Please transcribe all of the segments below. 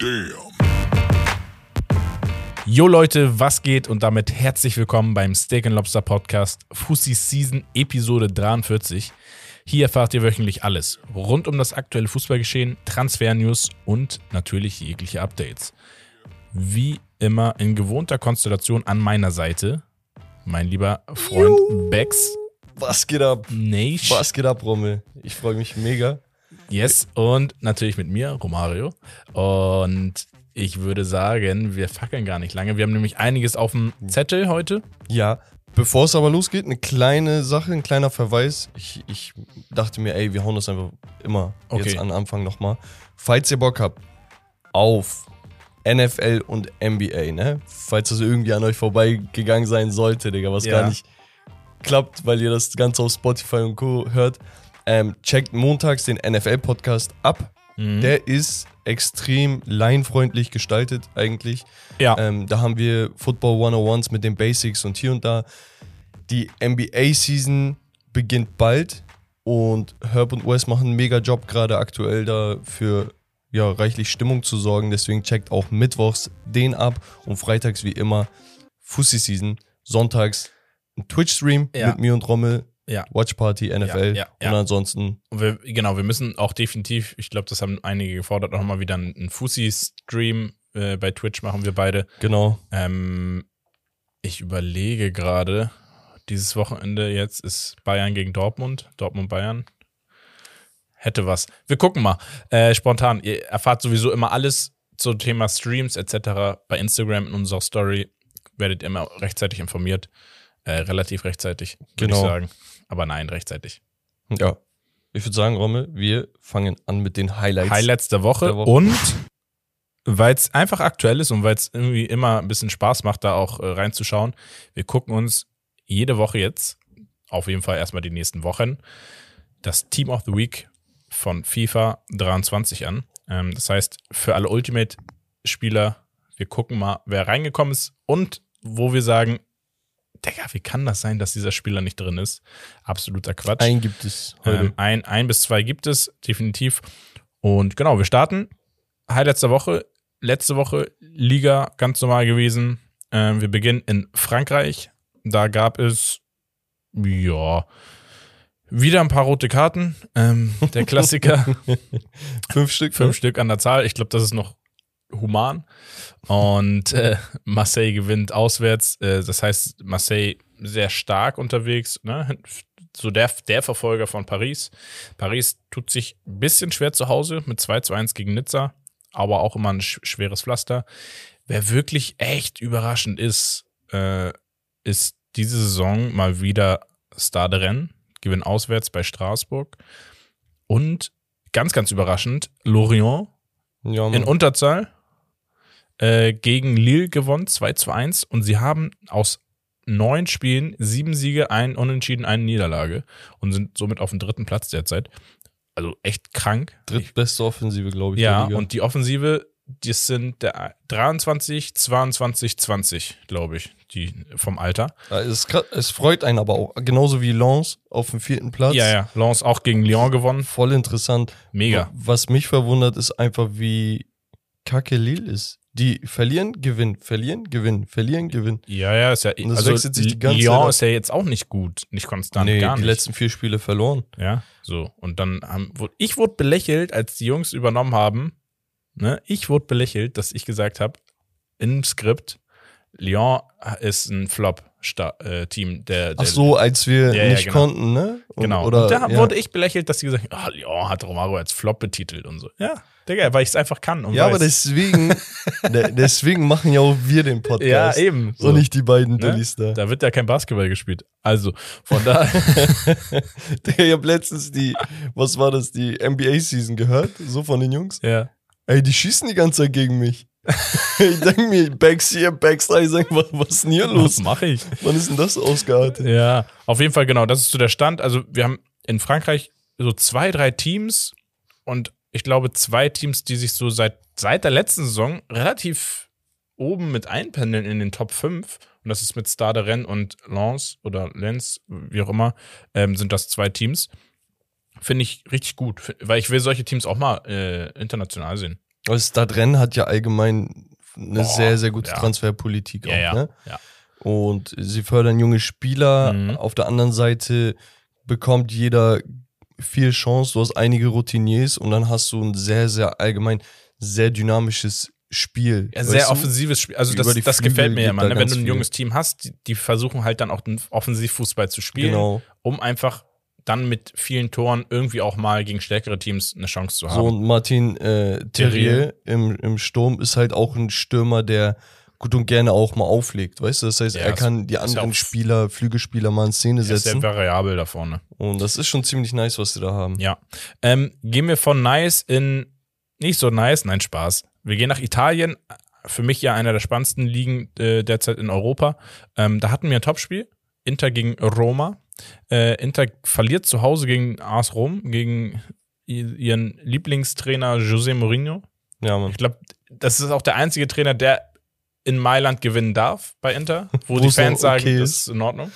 Damn. Jo Leute, was geht? Und damit herzlich willkommen beim Steak and Lobster Podcast Fussi Season Episode 43. Hier erfahrt ihr wöchentlich alles rund um das aktuelle Fußballgeschehen, Transfer-News und natürlich jegliche Updates. Wie immer in gewohnter Konstellation an meiner Seite, mein lieber Freund Bex. Was geht ab? Neisch. Was geht ab, Rommel? Ich freue mich mega. Yes, und natürlich mit mir, Romario. Und ich würde sagen, wir fackeln gar nicht lange. Wir haben nämlich einiges auf dem Zettel heute. Ja, bevor es aber losgeht, eine kleine Sache, ein kleiner Verweis. Ich dachte mir, ey, wir hauen das einfach immer okay. Jetzt an Anfang nochmal. Falls ihr Bock habt auf NFL und NBA, ne? Falls das irgendwie an euch vorbeigegangen sein sollte, Digga, was gar nicht klappt, weil ihr das Ganze auf Spotify und Co. hört. Checkt montags den NFL-Podcast ab. Mhm. Der ist extrem laienfreundlich gestaltet eigentlich. Ja. Da haben wir Football 101s mit den Basics und hier und da. Die NBA-Season beginnt bald und Herb und Wes machen einen mega Job gerade aktuell da für reichlich Stimmung zu sorgen. Deswegen checkt auch mittwochs den ab und freitags wie immer Fussi Season. Sonntags ein Twitch-Stream mit mir und Rommel. Ja. Watch Party, NFL und ansonsten. Wir müssen auch definitiv, ich glaube, das haben einige gefordert, auch mal wieder einen Fussi-Stream bei Twitch machen wir beide. Genau. Ich überlege gerade, dieses Wochenende jetzt ist Bayern gegen Dortmund-Bayern. Hätte was. Wir gucken mal. Spontan. Ihr erfahrt sowieso immer alles zum Thema Streams etc. bei Instagram in unserer Story. Werdet ihr immer rechtzeitig informiert. Relativ rechtzeitig, würde ich sagen. Aber nein, rechtzeitig. Ja. Ich würde sagen, Rommel, wir fangen an mit den Highlights. Highlights der Woche. Und weil es einfach aktuell ist und weil es irgendwie immer ein bisschen Spaß macht, da auch reinzuschauen, wir gucken uns jede Woche jetzt, auf jeden Fall erstmal die nächsten Wochen, das Team of the Week von FIFA 23 an. Das heißt, für alle Ultimate-Spieler, wir gucken mal, wer reingekommen ist und wo wir sagen, Digga, wie kann das sein, dass dieser Spieler nicht drin ist? Absoluter Quatsch. Einen gibt es heute. Ein bis zwei gibt es, definitiv. Und genau, wir starten. Highlights der Woche. Letzte Woche Liga, ganz normal gewesen. Wir beginnen in Frankreich. Da gab es, wieder ein paar rote Karten. Der Klassiker. 5 Stück. 5 Stück an der Zahl. Ich glaube, das ist noch human. Und Marseille gewinnt auswärts. Das heißt, Marseille sehr stark unterwegs. Ne? So der Verfolger von Paris. Paris tut sich ein bisschen schwer zu Hause mit 2:1 gegen Nizza. Aber auch immer ein schweres Pflaster. Wer wirklich echt überraschend ist, ist diese Saison mal wieder Stade Rennes. Gewinn auswärts bei Straßburg. Und ganz, ganz überraschend, Lorient in Unterzahl gegen Lille gewonnen, 2:1. Und sie haben aus 9 Spielen 7 Siege, 1 Unentschieden, 1 Niederlage. Und sind somit auf dem 3. Platz derzeit. Also echt krank. Drittbeste Offensive, glaube ich. Ja, und die Offensive, das sind der 23, 22, 20, glaube ich, die vom Alter. Es freut einen aber auch, genauso wie Lens auf dem 4. Platz. Ja, Lens auch gegen Lyon gewonnen. Voll interessant. Mega. Was mich verwundert, ist einfach, wie kacke Lille ist. Die verlieren, gewinnen, verlieren, gewinnen, verlieren, gewinnen. Ja, ist ja. Also Lyon ist ja jetzt auch nicht gut, nicht konstant, gar nicht. Die letzten 4 Spiele verloren. Ja, so. Und dann wurde ich belächelt, als die Jungs übernommen haben. Ne? Ich wurde belächelt, dass ich gesagt habe, im Skript, Lyon ist ein Flop-Team. Ach so, als wir nicht konnten, ne? Genau. Oder, und da wurde ich belächelt, dass sie gesagt haben, Lyon hat Romaro als Flop betitelt und so. Ja, Digga, weil ich es einfach kann und weiß. Aber deswegen machen ja auch wir den Podcast. Ja, eben. So nicht die beiden Dillis da. Da wird ja kein Basketball gespielt. Also, von daher. Digga, ich habe letztens die NBA-Season gehört, so von den Jungs. Ja. Ey, die schießen die ganze Zeit gegen mich. Ich denke mir, Backs hier, Backs da. Ich sage, was ist denn hier los? Was mache ich? Wann ist denn das ausgeartet? Ja, auf jeden Fall, genau. Das ist so der Stand. Also, wir haben in Frankreich so 2, 3 Teams und ich glaube 2 Teams, die sich so seit der letzten Saison relativ oben mit einpendeln in den Top 5. Und das ist mit Stade Rennes und Lens, wie auch immer, sind das 2 Teams. Finde ich richtig gut, weil ich will solche Teams auch mal international sehen. Also da drin hat ja allgemein eine sehr, sehr gute Transferpolitik auch. Ja. Ne? Ja. Und sie fördern junge Spieler. Mhm. Auf der anderen Seite bekommt jeder viel Chance. Du hast einige Routiniers und dann hast du ein sehr, sehr allgemein, sehr dynamisches Spiel. Ja, sehr offensives Spiel. Also das gefällt mir ja immer. Ne? Wenn du ein junges Team hast, die versuchen halt dann auch den Offensivfußball zu spielen, genau, um einfach dann mit vielen Toren irgendwie auch mal gegen stärkere Teams eine Chance zu haben. So, und Martin Terrier im Sturm ist halt auch ein Stürmer, der gut und gerne auch mal auflegt, weißt du? Das heißt, er kann die anderen Spieler, Flügelspieler mal in Szene setzen. Er ist sehr variabel da vorne. Und das ist schon ziemlich nice, was sie da haben. Ja. Gehen wir von nice in nicht so nice, nein, Spaß. Wir gehen nach Italien. Für mich ja einer der spannendsten Ligen derzeit in Europa. Da hatten wir ein Topspiel. Inter gegen Roma. Inter verliert zu Hause gegen AS Rom, gegen ihren Lieblingstrainer José Mourinho. Ja, Mann. Ich glaube, das ist auch der einzige Trainer, der in Mailand gewinnen darf bei Inter, wo die Fans sagen, okay, das ist in Ordnung.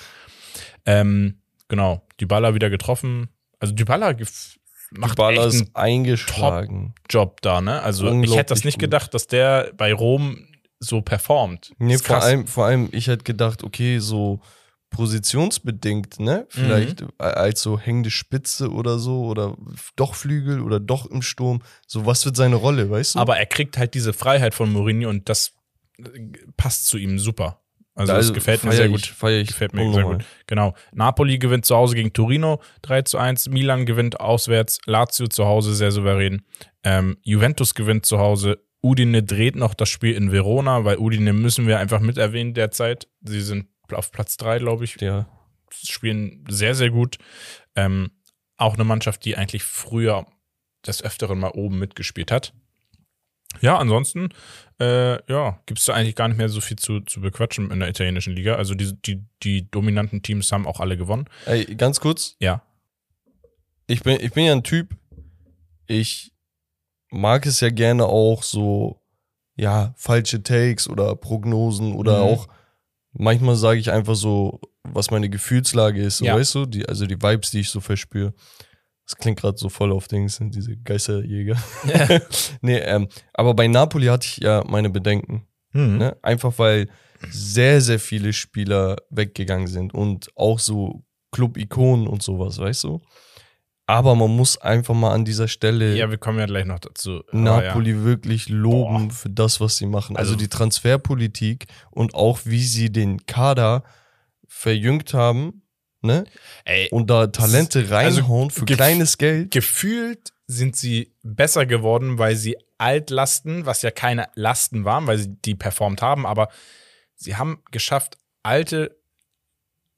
Genau, Dybala wieder getroffen. Also Dybala ist eingeschlagen. Top-Job da, ne? Also ich hätte das nicht gedacht, dass der bei Rom so performt. Nee, vor allem, ich hätte gedacht, okay, so positionsbedingt, ne? Vielleicht als so hängende Spitze oder so, oder doch Flügel oder doch im Sturm. So, was wird seine Rolle, weißt du? Aber er kriegt halt diese Freiheit von Mourinho und das passt zu ihm super. Also das gefällt mir sehr gut. Gefällt mir sehr gut. Genau. Napoli gewinnt zu Hause gegen Torino 3-1. Milan gewinnt auswärts. Lazio zu Hause sehr souverän. Juventus gewinnt zu Hause. Udine dreht noch das Spiel in Verona, weil Udine müssen wir einfach mit erwähnen derzeit. Sie sind auf Platz 3, glaube ich. Ja. Spielen sehr, sehr gut. Auch eine Mannschaft, die eigentlich früher des Öfteren mal oben mitgespielt hat. Ja, ansonsten gibt es da eigentlich gar nicht mehr so viel zu bequatschen in der italienischen Liga. Also die dominanten Teams haben auch alle gewonnen. Ey, ganz kurz. Ja. Ich bin ja ein Typ, ich mag es ja gerne auch so, ja, falsche Takes oder Prognosen oder auch, manchmal sage ich einfach so, was meine Gefühlslage ist, so, weißt du, die Vibes, die ich so verspüre. Das klingt gerade so voll auf Dings, diese Geisterjäger. Yeah. Nee, aber bei Napoli hatte ich ja meine Bedenken. Ne? Einfach weil sehr, sehr viele Spieler weggegangen sind und auch so Club-Ikonen und sowas, weißt du? Aber man muss einfach mal an dieser Stelle. Ja, wir kommen ja gleich noch dazu. Napoli wirklich loben für das, was sie machen. Also die Transferpolitik und auch wie sie den Kader verjüngt haben. Ne? Ey, und da Talente reinhauen für kleines Geld. Gefühlt sind sie besser geworden, weil sie Altlasten, was ja keine Lasten waren, weil sie die performt haben, aber sie haben geschafft, alte,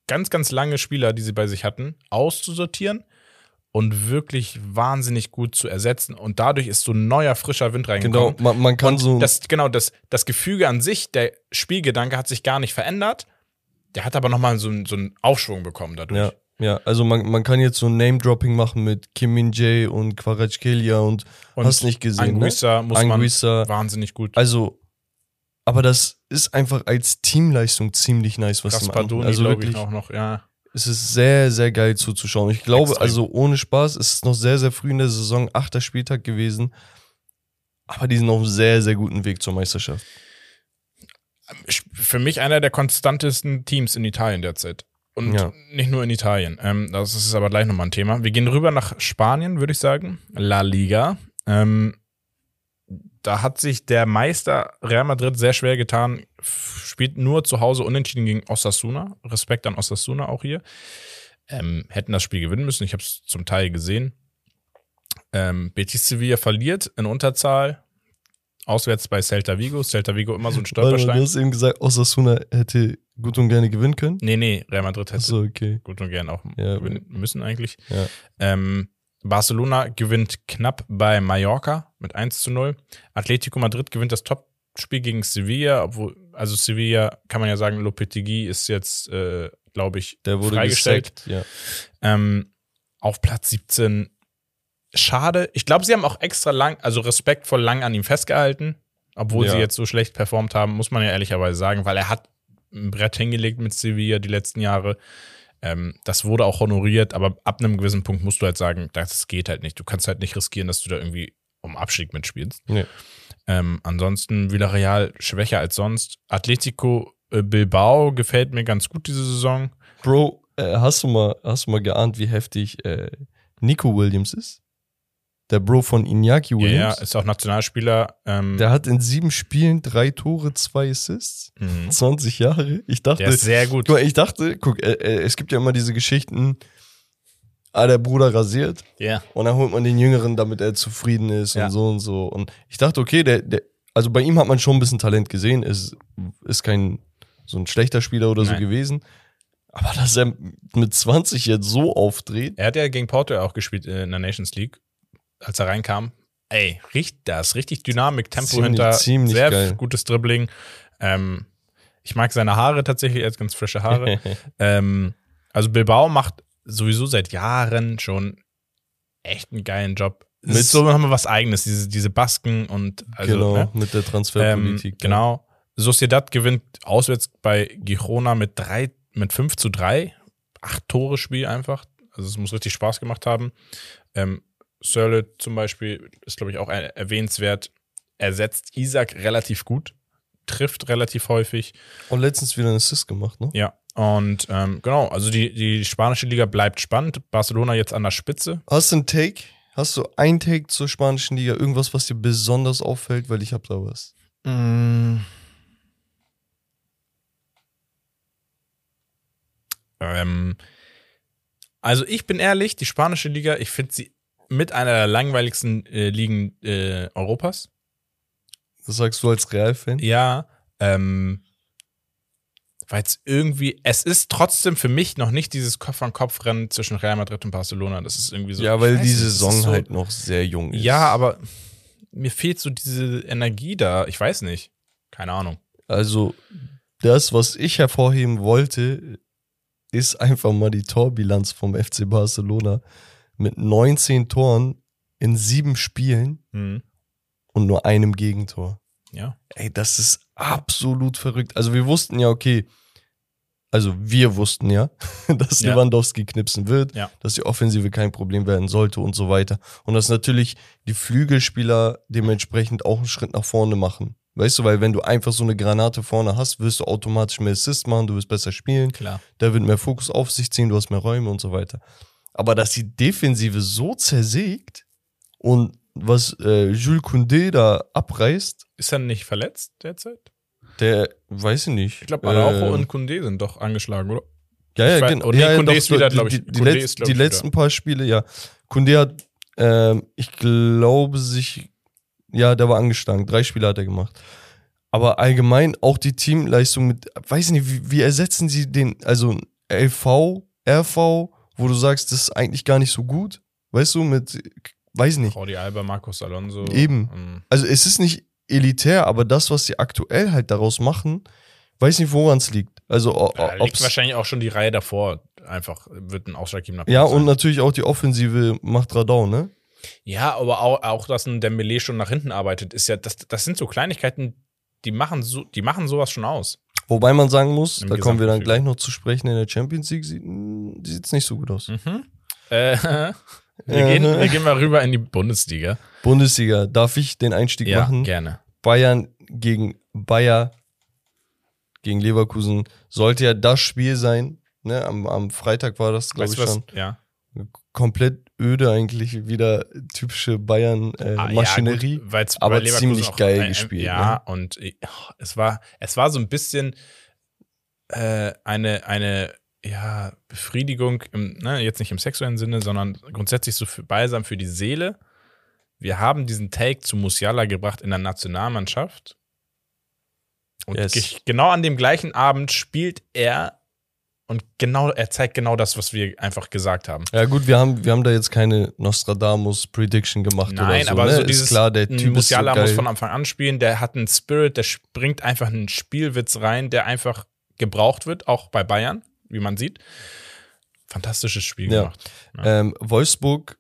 ganz, ganz lange Spieler, die sie bei sich hatten, auszusortieren und wirklich wahnsinnig gut zu ersetzen. Und dadurch ist so ein neuer, frischer Wind reingekommen. Genau, man kann und so. Das Gefüge an sich, der Spielgedanke hat sich gar nicht verändert. Der hat aber nochmal so einen Aufschwung bekommen dadurch. Ja, also man kann jetzt so ein Name-Dropping machen mit Kim Min-jae und Kvaratskhelia und hast nicht gesehen. Anguissa, ne? Man wahnsinnig gut. Also, aber das ist einfach als Teamleistung ziemlich nice, was sie machen. Also wirklich, ich auch noch, ja. Es ist sehr, sehr geil zuzuschauen. Ich glaube, also ohne Spaß, es ist noch sehr, sehr früh in der Saison, 8. Spieltag gewesen. Aber die sind auf einem sehr, sehr guten Weg zur Meisterschaft. Für mich einer der konstantesten Teams in Italien derzeit. Und nicht nur in Italien. Das ist aber gleich nochmal ein Thema. Wir gehen rüber nach Spanien, würde ich sagen. La Liga. Da hat sich der Meister Real Madrid sehr schwer getan. Spielt nur zu Hause unentschieden gegen Osasuna. Respekt an Osasuna auch hier. Hätten das Spiel gewinnen müssen. Ich habe es zum Teil gesehen. Betis Sevilla verliert in Unterzahl. Auswärts bei Celta Vigo. Celta Vigo immer so ein Stolperstein. Du hast eben gesagt, Osasuna hätte gut und gerne gewinnen können? Nee, Real Madrid hätte gut und gerne auch gewinnen müssen eigentlich. Ja. Barcelona gewinnt knapp bei Mallorca mit 1-0. Atletico Madrid gewinnt das Topspiel gegen Sevilla. Also Sevilla, kann man ja sagen, Lopetegui ist jetzt, glaube ich, der wurde freigestellt. Gesackt, ja. Auf Platz 17. Schade. Ich glaube, sie haben auch extra lang, also respektvoll lang an ihm festgehalten, obwohl sie jetzt so schlecht performt haben, muss man ja ehrlicherweise sagen, weil er hat ein Brett hingelegt mit Sevilla die letzten Jahre. Das wurde auch honoriert, aber ab einem gewissen Punkt musst du halt sagen, das geht halt nicht. Du kannst halt nicht riskieren, dass du da irgendwie um Abstieg mitspielst. Nee. Ansonsten Villarreal schwächer als sonst. Atletico Bilbao gefällt mir ganz gut diese Saison. Bro, hast du mal geahnt, wie heftig Nico Williams ist? Der Bro von Iñaki Williams. Ja, ist auch Nationalspieler. Der hat in 7 Spielen 3 Tore, 2 Assists. Mhm. 20 Jahre. Ich dachte, der ist sehr gut. Es gibt ja immer diese Geschichten, der Bruder rasiert. Ja. Und dann holt man den Jüngeren, damit er zufrieden ist und so und so. Und ich dachte, okay, also bei ihm hat man schon ein bisschen Talent gesehen. Es ist kein so ein schlechter Spieler oder so gewesen. Aber dass er mit 20 jetzt so aufdreht. Er hat ja gegen Porto auch gespielt in der Nations League. Als er reinkam, da ist richtig Dynamik, Tempo hinter, ziemlich sehr geil. Gutes Dribbling. Ich mag seine Haare tatsächlich, er hat ganz frische Haare. Also Bilbao macht sowieso seit Jahren schon echt einen geilen Job. Mit so haben wir was Eigenes, diese Basken und also, mit der Transferpolitik. Genau. Sociedad gewinnt auswärts bei Girona mit 5-3. 8 Tore Spiel einfach. Also es muss richtig Spaß gemacht haben. Sörle zum Beispiel ist, glaube ich, auch erwähnenswert. Ersetzt Isaac relativ gut, trifft relativ häufig. Und letztens wieder einen Assist gemacht, ne? Ja, und also die spanische Liga bleibt spannend. Barcelona jetzt an der Spitze. Hast du einen Take zur spanischen Liga? Irgendwas, was dir besonders auffällt? Weil ich habe da was. Also ich bin ehrlich, die spanische Liga, ich finde sie mit einer der langweiligsten Ligen Europas. Das sagst du als Real-Fan? Ja, weil es ist trotzdem für mich noch nicht dieses Kopf-an-Kopf-Rennen zwischen Real Madrid und Barcelona. Das ist irgendwie so. Ja, weil die Saison so, halt noch sehr jung ist. Ja, aber mir fehlt so diese Energie da. Ich weiß nicht. Keine Ahnung. Also, das, was ich hervorheben wollte, ist einfach mal die Torbilanz vom FC Barcelona. Mit 19 Toren in 7 Spielen und nur einem Gegentor. Ja. Ey, das ist absolut verrückt. Also wir wussten ja, dass Lewandowski knipsen wird, dass die Offensive kein Problem werden sollte und so weiter. Und dass natürlich die Flügelspieler dementsprechend auch einen Schritt nach vorne machen. Weißt du, weil wenn du einfach so eine Granate vorne hast, wirst du automatisch mehr Assists machen, du wirst besser spielen. Klar. Der wird mehr Fokus auf sich ziehen, du hast mehr Räume und so weiter. Aber dass die Defensive so zersägt und was Jules Koundé da abreißt. Ist er nicht verletzt derzeit? Der, weiß ich nicht. Ich glaube, Araujo und Koundé sind doch angeschlagen, oder? Ja, genau. Koundé ist wieder, glaube ich. Die letzten paar Spiele, ja. Koundé hat, der war angeschlagen. 3 Spiele hat er gemacht. Aber allgemein auch die Teamleistung mit, weiß ich nicht, wie ersetzen sie den, also LV, RV, wo du sagst, das ist eigentlich gar nicht so gut, weißt du, mit, weiß nicht. Jordi Alba, Marcus Alonso. Eben. Also es ist nicht elitär, aber das, was sie aktuell halt daraus machen, weiß nicht, woran es liegt. Also liegt wahrscheinlich auch schon die Reihe davor, einfach wird ein ausschlaggebender Punkt. Ja, und natürlich auch die Offensive macht Radau, ne? Ja, aber auch dass ein Dembélé schon nach hinten arbeitet, ist ja, das sind so Kleinigkeiten, die machen sowas schon aus. Wobei man sagen muss, da kommen wir dann gleich noch zu sprechen, in der Champions League sieht es nicht so gut aus. Mhm. Wir gehen mal rüber in die Bundesliga. Darf ich den Einstieg machen? Ja, gerne. Bayern gegen Bayer, gegen Leverkusen, sollte ja das Spiel sein. Ne? Am Freitag war das, glaube ich, schon. Ja. Komplett öde eigentlich, wieder typische Bayern-Maschinerie, aber ziemlich geil gespielt. Ja, ne? Und es war so ein bisschen eine Befriedigung, jetzt nicht im sexuellen Sinne, sondern grundsätzlich so balsam für die Seele. Wir haben diesen Take zu Musiala gebracht in der Nationalmannschaft. Und genau an dem gleichen Abend spielt er. Und er zeigt genau das, was wir einfach gesagt haben. Ja gut, wir haben da jetzt keine Nostradamus-Prediction gemacht. Nein, oder so. Nein, aber so dieses, ist klar, der Typ Musiala ist so geil. Muss von Anfang an spielen, der hat einen Spirit, der springt einfach einen Spielwitz rein, der einfach gebraucht wird, auch bei Bayern, wie man sieht. Fantastisches Spiel gemacht. Ja. Wolfsburg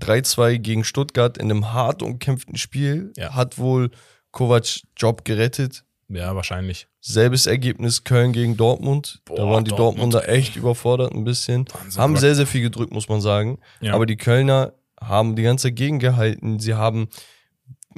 3-2 gegen Stuttgart in einem hart umkämpften Spiel. Ja. Hat wohl Kovac Job gerettet. Ja, wahrscheinlich. Selbes Ergebnis Köln gegen Dortmund. Boah, da waren die Dortmunder echt überfordert ein bisschen. Wahnsinn, haben sehr, sehr viel gedrückt, muss man sagen. Ja. Aber die Kölner haben die ganze Zeit gegengehalten, sie haben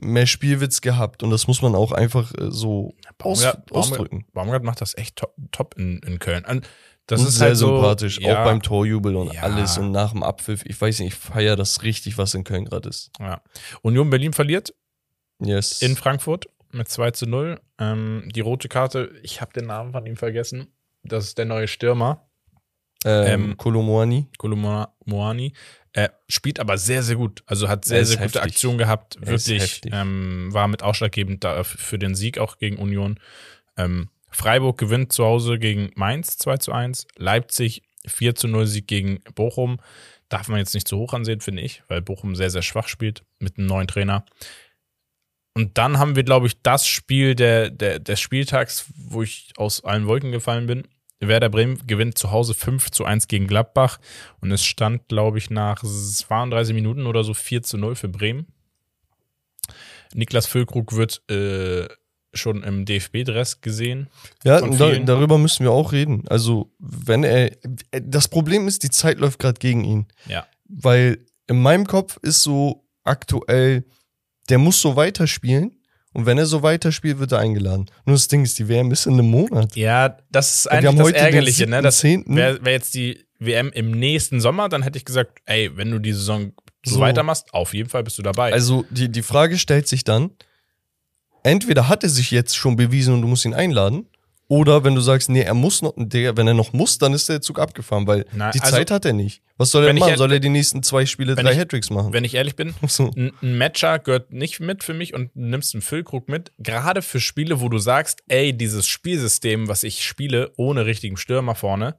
mehr Spielwitz gehabt und das muss man auch einfach so ausdrücken. Baumgart macht das echt top in Köln. Das und ist sehr halt so, sympathisch, ja, auch beim Torjubel und alles und nach dem Abpfiff. Ich weiß nicht, ich feiere das richtig, was in Köln gerade ist. Ja. Union Berlin verliert in Frankfurt mit 2:0. Die rote Karte, ich habe den Namen von ihm vergessen, das ist der neue Stürmer. Kolomoani. Spielt aber sehr, sehr gut. Also hat sehr, sehr gute Aktion gehabt. Wirklich, war mit ausschlaggebend für den Sieg auch gegen Union. Freiburg gewinnt zu Hause gegen Mainz 2:1. Leipzig 4:0 Sieg gegen Bochum. Darf man jetzt nicht zu hoch ansehen, finde ich, weil Bochum sehr, sehr schwach spielt mit einem neuen Trainer. Und dann haben wir, glaube ich, das Spiel des Spieltags, wo ich aus allen Wolken gefallen bin. Werder Bremen gewinnt zu Hause 5:1 gegen Gladbach. Und es stand, glaube ich, nach 32 Minuten oder so 4:0 für Bremen. Niklas Füllkrug wird schon im DFB-Dress gesehen. Ja, darüber müssen wir auch reden. Also, wenn er. Das Problem ist, die Zeit läuft gerade gegen ihn. Ja. Weil in meinem Kopf ist so aktuell, der muss so weiterspielen. Und wenn er so weiterspielt, wird er eingeladen. Nur das Ding ist, die WM ist in einem Monat. Ja, das ist eigentlich das Ärgerliche. Ne? Wäre jetzt die WM im nächsten Sommer, dann hätte ich gesagt, ey, wenn du die Saison so weitermachst, auf jeden Fall bist du dabei. Also die Frage stellt sich dann, entweder hat er sich jetzt schon bewiesen und du musst ihn einladen, oder wenn du sagst, nee, er muss noch, wenn er noch muss, dann ist der Zug abgefahren, weil Zeit hat er nicht. Was soll er machen? Soll er die nächsten 2 Spiele 3 Hattricks machen? Wenn ich ehrlich bin, ein Matcher gehört nicht mit für mich und du nimmst einen Füllkrug mit, gerade für Spiele, wo du sagst, ey, dieses Spielsystem, was ich spiele, ohne richtigen Stürmer vorne,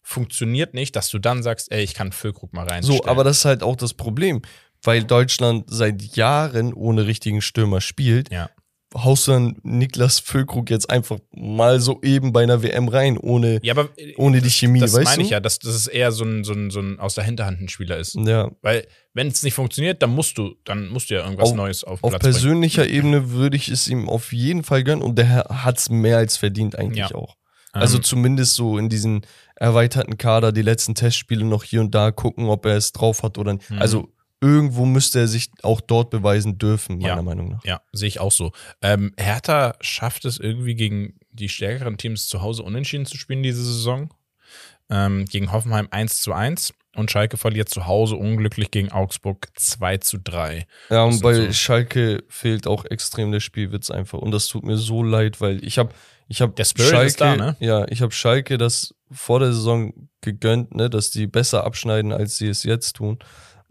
funktioniert nicht, dass du dann sagst, ey, ich kann Füllkrug mal reinstellen. So, aber das ist halt auch das Problem, weil Deutschland seit Jahren ohne richtigen Stürmer spielt. Ja. Haust du dann Niklas Füllkrug jetzt einfach mal so eben bei einer WM rein, ohne die Chemie, weißt du? Das meine ich ja, dass es eher so ein aus der Hinterhand ein Spieler ist. Ja. Weil, wenn es nicht funktioniert, dann musst du ja irgendwas Neues auf Platz bringen. Auf persönlicher Ebene würde ich es ihm auf jeden Fall gönnen und der hat es mehr als verdient eigentlich auch. Also zumindest so in diesen erweiterten Kader, die letzten Testspiele noch hier und da gucken, ob er es drauf hat oder nicht. Also irgendwo müsste er sich auch dort beweisen dürfen, meiner Meinung nach. Ja, sehe ich auch so. Hertha schafft es irgendwie gegen die stärkeren Teams zu Hause unentschieden zu spielen diese Saison. Gegen Hoffenheim 1:1 und Schalke verliert zu Hause unglücklich gegen Augsburg 2:3. Ja, und bei Schalke fehlt auch extrem der Spielwitz einfach. Und das tut mir so leid, weil ich hab der Spirit Schalke, ist da, ne? Ja, ich habe Schalke das vor der Saison gegönnt, ne, dass die besser abschneiden, als sie es jetzt tun.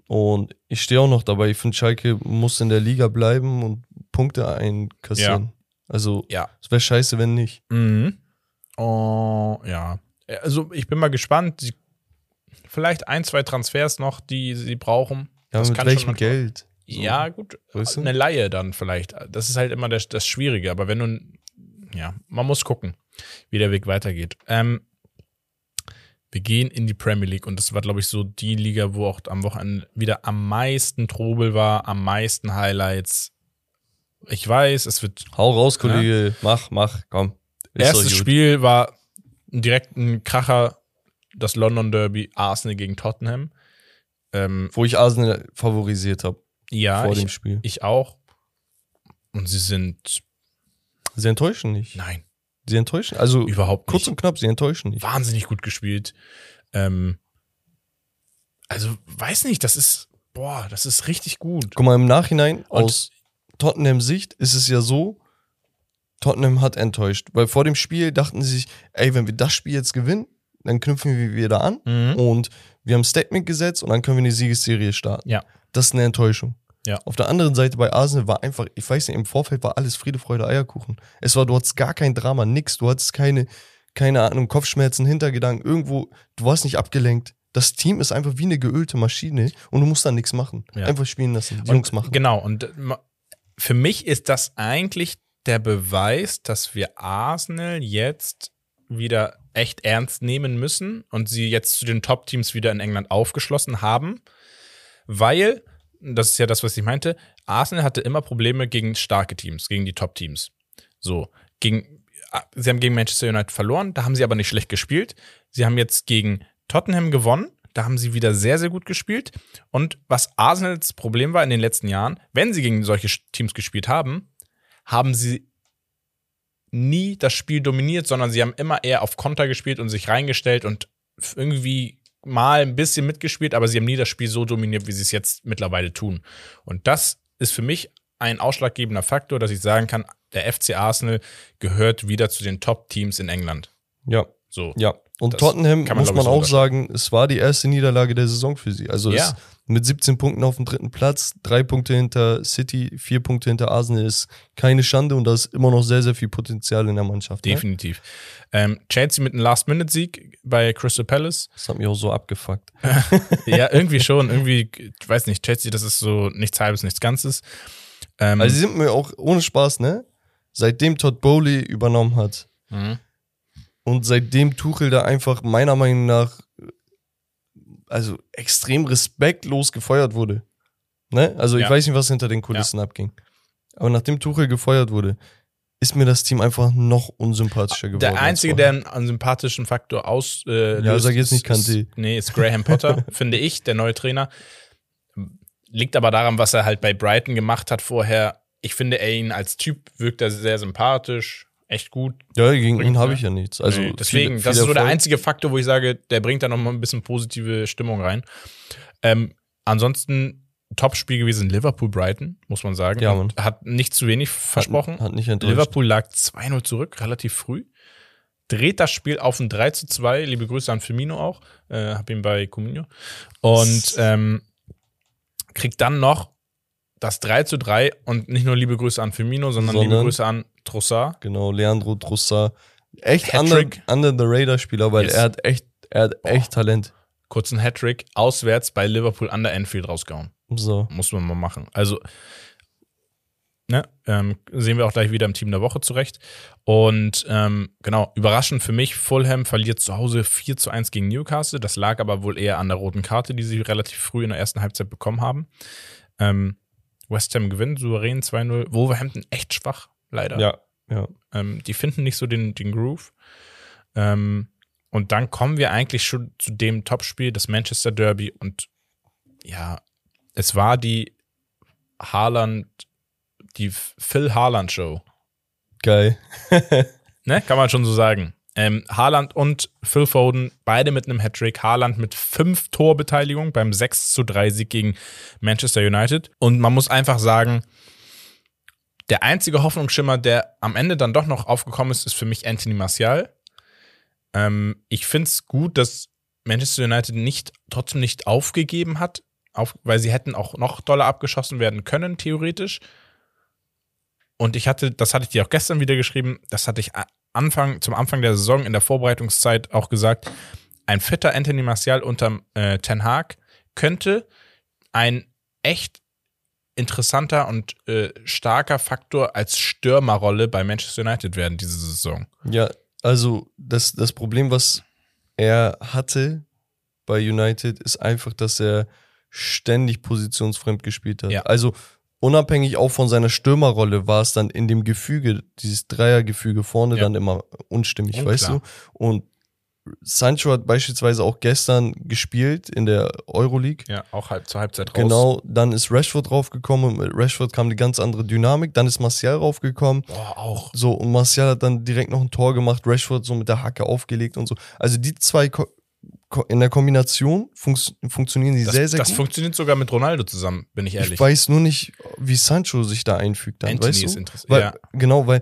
Und ich stehe auch noch dabei. Ich finde, Schalke muss in der Liga bleiben und Punkte einkassieren. Ja. Also, es wäre scheiße, wenn nicht. Mhm. Oh, ja. Also, ich bin mal gespannt. Vielleicht 1, 2 Transfers noch, die sie brauchen. Ja, das mit kann welchem schon Geld? So. Ja, gut. Weißt du? Eine Laie dann vielleicht. Das ist halt immer das Schwierige. Aber wenn du, man muss gucken, wie der Weg weitergeht. Wir gehen in die Premier League und das war, glaube ich, so die Liga, wo auch am Wochenende wieder am meisten Trubel war, am meisten Highlights. Ich weiß, es wird... Hau raus, Kollege. Ja. Mach, komm. Erstes Spiel war direkt ein Kracher, das London Derby, Arsenal gegen Tottenham. Wo ich Arsenal favorisiert habe. Ja, vor dem Spiel. Ich auch. Und sie sind... Sie enttäuschen nicht. Nein. Sie enttäuschen? Also überhaupt nicht. Kurz und knapp, sie enttäuschen nicht. Wahnsinnig gut gespielt. Also, weiß nicht, das ist richtig gut. Guck mal, im Nachhinein, aus Tottenhams Sicht ist es ja so, Tottenham hat enttäuscht. Weil vor dem Spiel dachten sie sich, ey, wenn wir das Spiel jetzt gewinnen, dann knüpfen wir wieder an und wir haben ein Statement gesetzt und dann können wir eine Siegesserie starten. Ja. Das ist eine Enttäuschung. Ja. Auf der anderen Seite bei Arsenal war einfach, ich weiß nicht, im Vorfeld war alles Friede, Freude, Eierkuchen. Du hattest gar kein Drama, nix, du hattest keine Ahnung, Kopfschmerzen, Hintergedanken, irgendwo, du warst nicht abgelenkt. Das Team ist einfach wie eine geölte Maschine und du musst da nichts machen. Ja. Einfach spielen lassen, die Jungs machen. Genau, und für mich ist das eigentlich der Beweis, dass wir Arsenal jetzt wieder echt ernst nehmen müssen und sie jetzt zu den Top-Teams wieder in England aufgeschlossen haben, weil... Das ist ja das, was ich meinte. Arsenal hatte immer Probleme gegen starke Teams, gegen die Top-Teams. So, sie haben gegen Manchester United verloren, da haben sie aber nicht schlecht gespielt. Sie haben jetzt gegen Tottenham gewonnen, Da haben sie wieder sehr, sehr gut gespielt. Und was Arsenals Problem war in den letzten Jahren, wenn sie gegen solche Teams gespielt haben, haben sie nie das Spiel dominiert, sondern sie haben immer eher auf Konter gespielt und sich reingestellt und irgendwie mal ein bisschen mitgespielt, aber sie haben nie das Spiel so dominiert, wie sie es jetzt mittlerweile tun. Und das ist für mich ein ausschlaggebender Faktor, dass ich sagen kann, der FC Arsenal gehört wieder zu den Top-Teams in England. Ja. So. Ja. Und Tottenham, muss man auch sagen, es war die erste Niederlage der Saison für sie. Also ja. Mit 17 Punkten auf dem 3. Platz, 3 Punkte hinter City, 4 Punkte hinter Arsenal ist keine Schande und da ist immer noch sehr, sehr viel Potenzial in der Mannschaft. Definitiv. Ne? Chelsea mit einem Last-Minute-Sieg bei Crystal Palace. Das hat mich auch so abgefuckt. Ja, irgendwie schon. Irgendwie, ich weiß nicht, Chelsea, das ist so nichts Halbes, nichts Ganzes. Also sie sind mir auch, ohne Spaß, ne? Seitdem Todd Bowley übernommen hat, mhm. Und seitdem Tuchel da einfach meiner Meinung nach also extrem respektlos gefeuert wurde. Ne? Also ich weiß nicht, was hinter den Kulissen abging. Aber nachdem Tuchel gefeuert wurde, ist mir das Team einfach noch unsympathischer geworden. Der Einzige, der einen sympathischen Faktor auslöst, sag jetzt nicht Kanté. Nee, ist Graham Potter, finde ich, der neue Trainer. Liegt aber daran, was er halt bei Brighton gemacht hat vorher. Ich finde, ihn als Typ wirkt er sehr sympathisch. Echt gut. Ja, gegen ihn habe ich ja nichts. Also nee, deswegen, viel das ist so der einzige Faktor, wo ich sage, der bringt da noch mal ein bisschen positive Stimmung rein. Ansonsten, Top-Spiel gewesen, Liverpool-Brighton, muss man sagen. Ja, man. Hat nicht zu wenig versprochen. Hat nicht enttäuscht. Liverpool lag 2-0 zurück, relativ früh. Dreht das Spiel auf ein 3-2. Liebe Grüße an Firmino auch. Hab ihn bei Comunio. Und kriegt dann noch das 3-3 und nicht nur liebe Grüße an Firmino, sondern liebe Grüße an Trossard. Genau, Leandro Trossard. Echt under the radar Spieler, weil er hat echt Talent. Kurzen Hattrick auswärts bei Liverpool an der Anfield rausgehauen. So. Muss man mal machen. Also, ne, sehen wir auch gleich wieder im Team der Woche zurecht. Und genau, überraschend für mich, Fulham verliert zu Hause 4-1 gegen Newcastle. Das lag aber wohl eher an der roten Karte, die sie relativ früh in der ersten Halbzeit bekommen haben. West Ham gewinnt, souverän 2-0. Wolverhampton echt schwach, leider. Ja. Die finden nicht so den Groove. Und dann kommen wir eigentlich schon zu dem Topspiel, das Manchester Derby. Und ja, es war die Phil Haaland Show. Geil. Ne? Kann man schon so sagen. Haaland und Phil Foden, beide mit einem Hattrick. Haaland mit 5 Torbeteiligung beim 6-3 Sieg gegen Manchester United. Und man muss einfach sagen, der einzige Hoffnungsschimmer, der am Ende dann doch noch aufgekommen ist, ist für mich Anthony Martial. Ich finde es gut, dass Manchester United trotzdem nicht aufgegeben hat, weil sie hätten auch noch doller abgeschossen werden können, theoretisch. Und das hatte ich dir auch gestern wieder geschrieben, das hatte ich zum Anfang der Saison in der Vorbereitungszeit auch gesagt, ein fitter Anthony Martial unter Ten Hag könnte ein echt interessanter und starker Faktor als Stürmerrolle bei Manchester United werden diese Saison. Ja, also das Problem, was er hatte bei United, ist einfach, dass er ständig positionsfremd gespielt hat. Ja. Also unabhängig auch von seiner Stürmerrolle war es dann in dem Gefüge, dieses Dreiergefüge vorne dann immer unstimmig, weißt du? Und Sancho hat beispielsweise auch gestern gespielt in der Euroleague. Ja, auch zur Halbzeit raus. Genau, dann ist Rashford draufgekommen und mit Rashford kam eine ganz andere Dynamik. Dann ist Martial draufgekommen. Boah, auch. So, und Martial hat dann direkt noch ein Tor gemacht, Rashford so mit der Hacke aufgelegt und so. Also die zwei in der Kombination funktionieren sie sehr, sehr gut. Das funktioniert sogar mit Ronaldo zusammen, bin ich ehrlich. Ich weiß nur nicht, wie Sancho sich da einfügt. Dann, Anthony weißt ist interessant. Ja. Genau, weil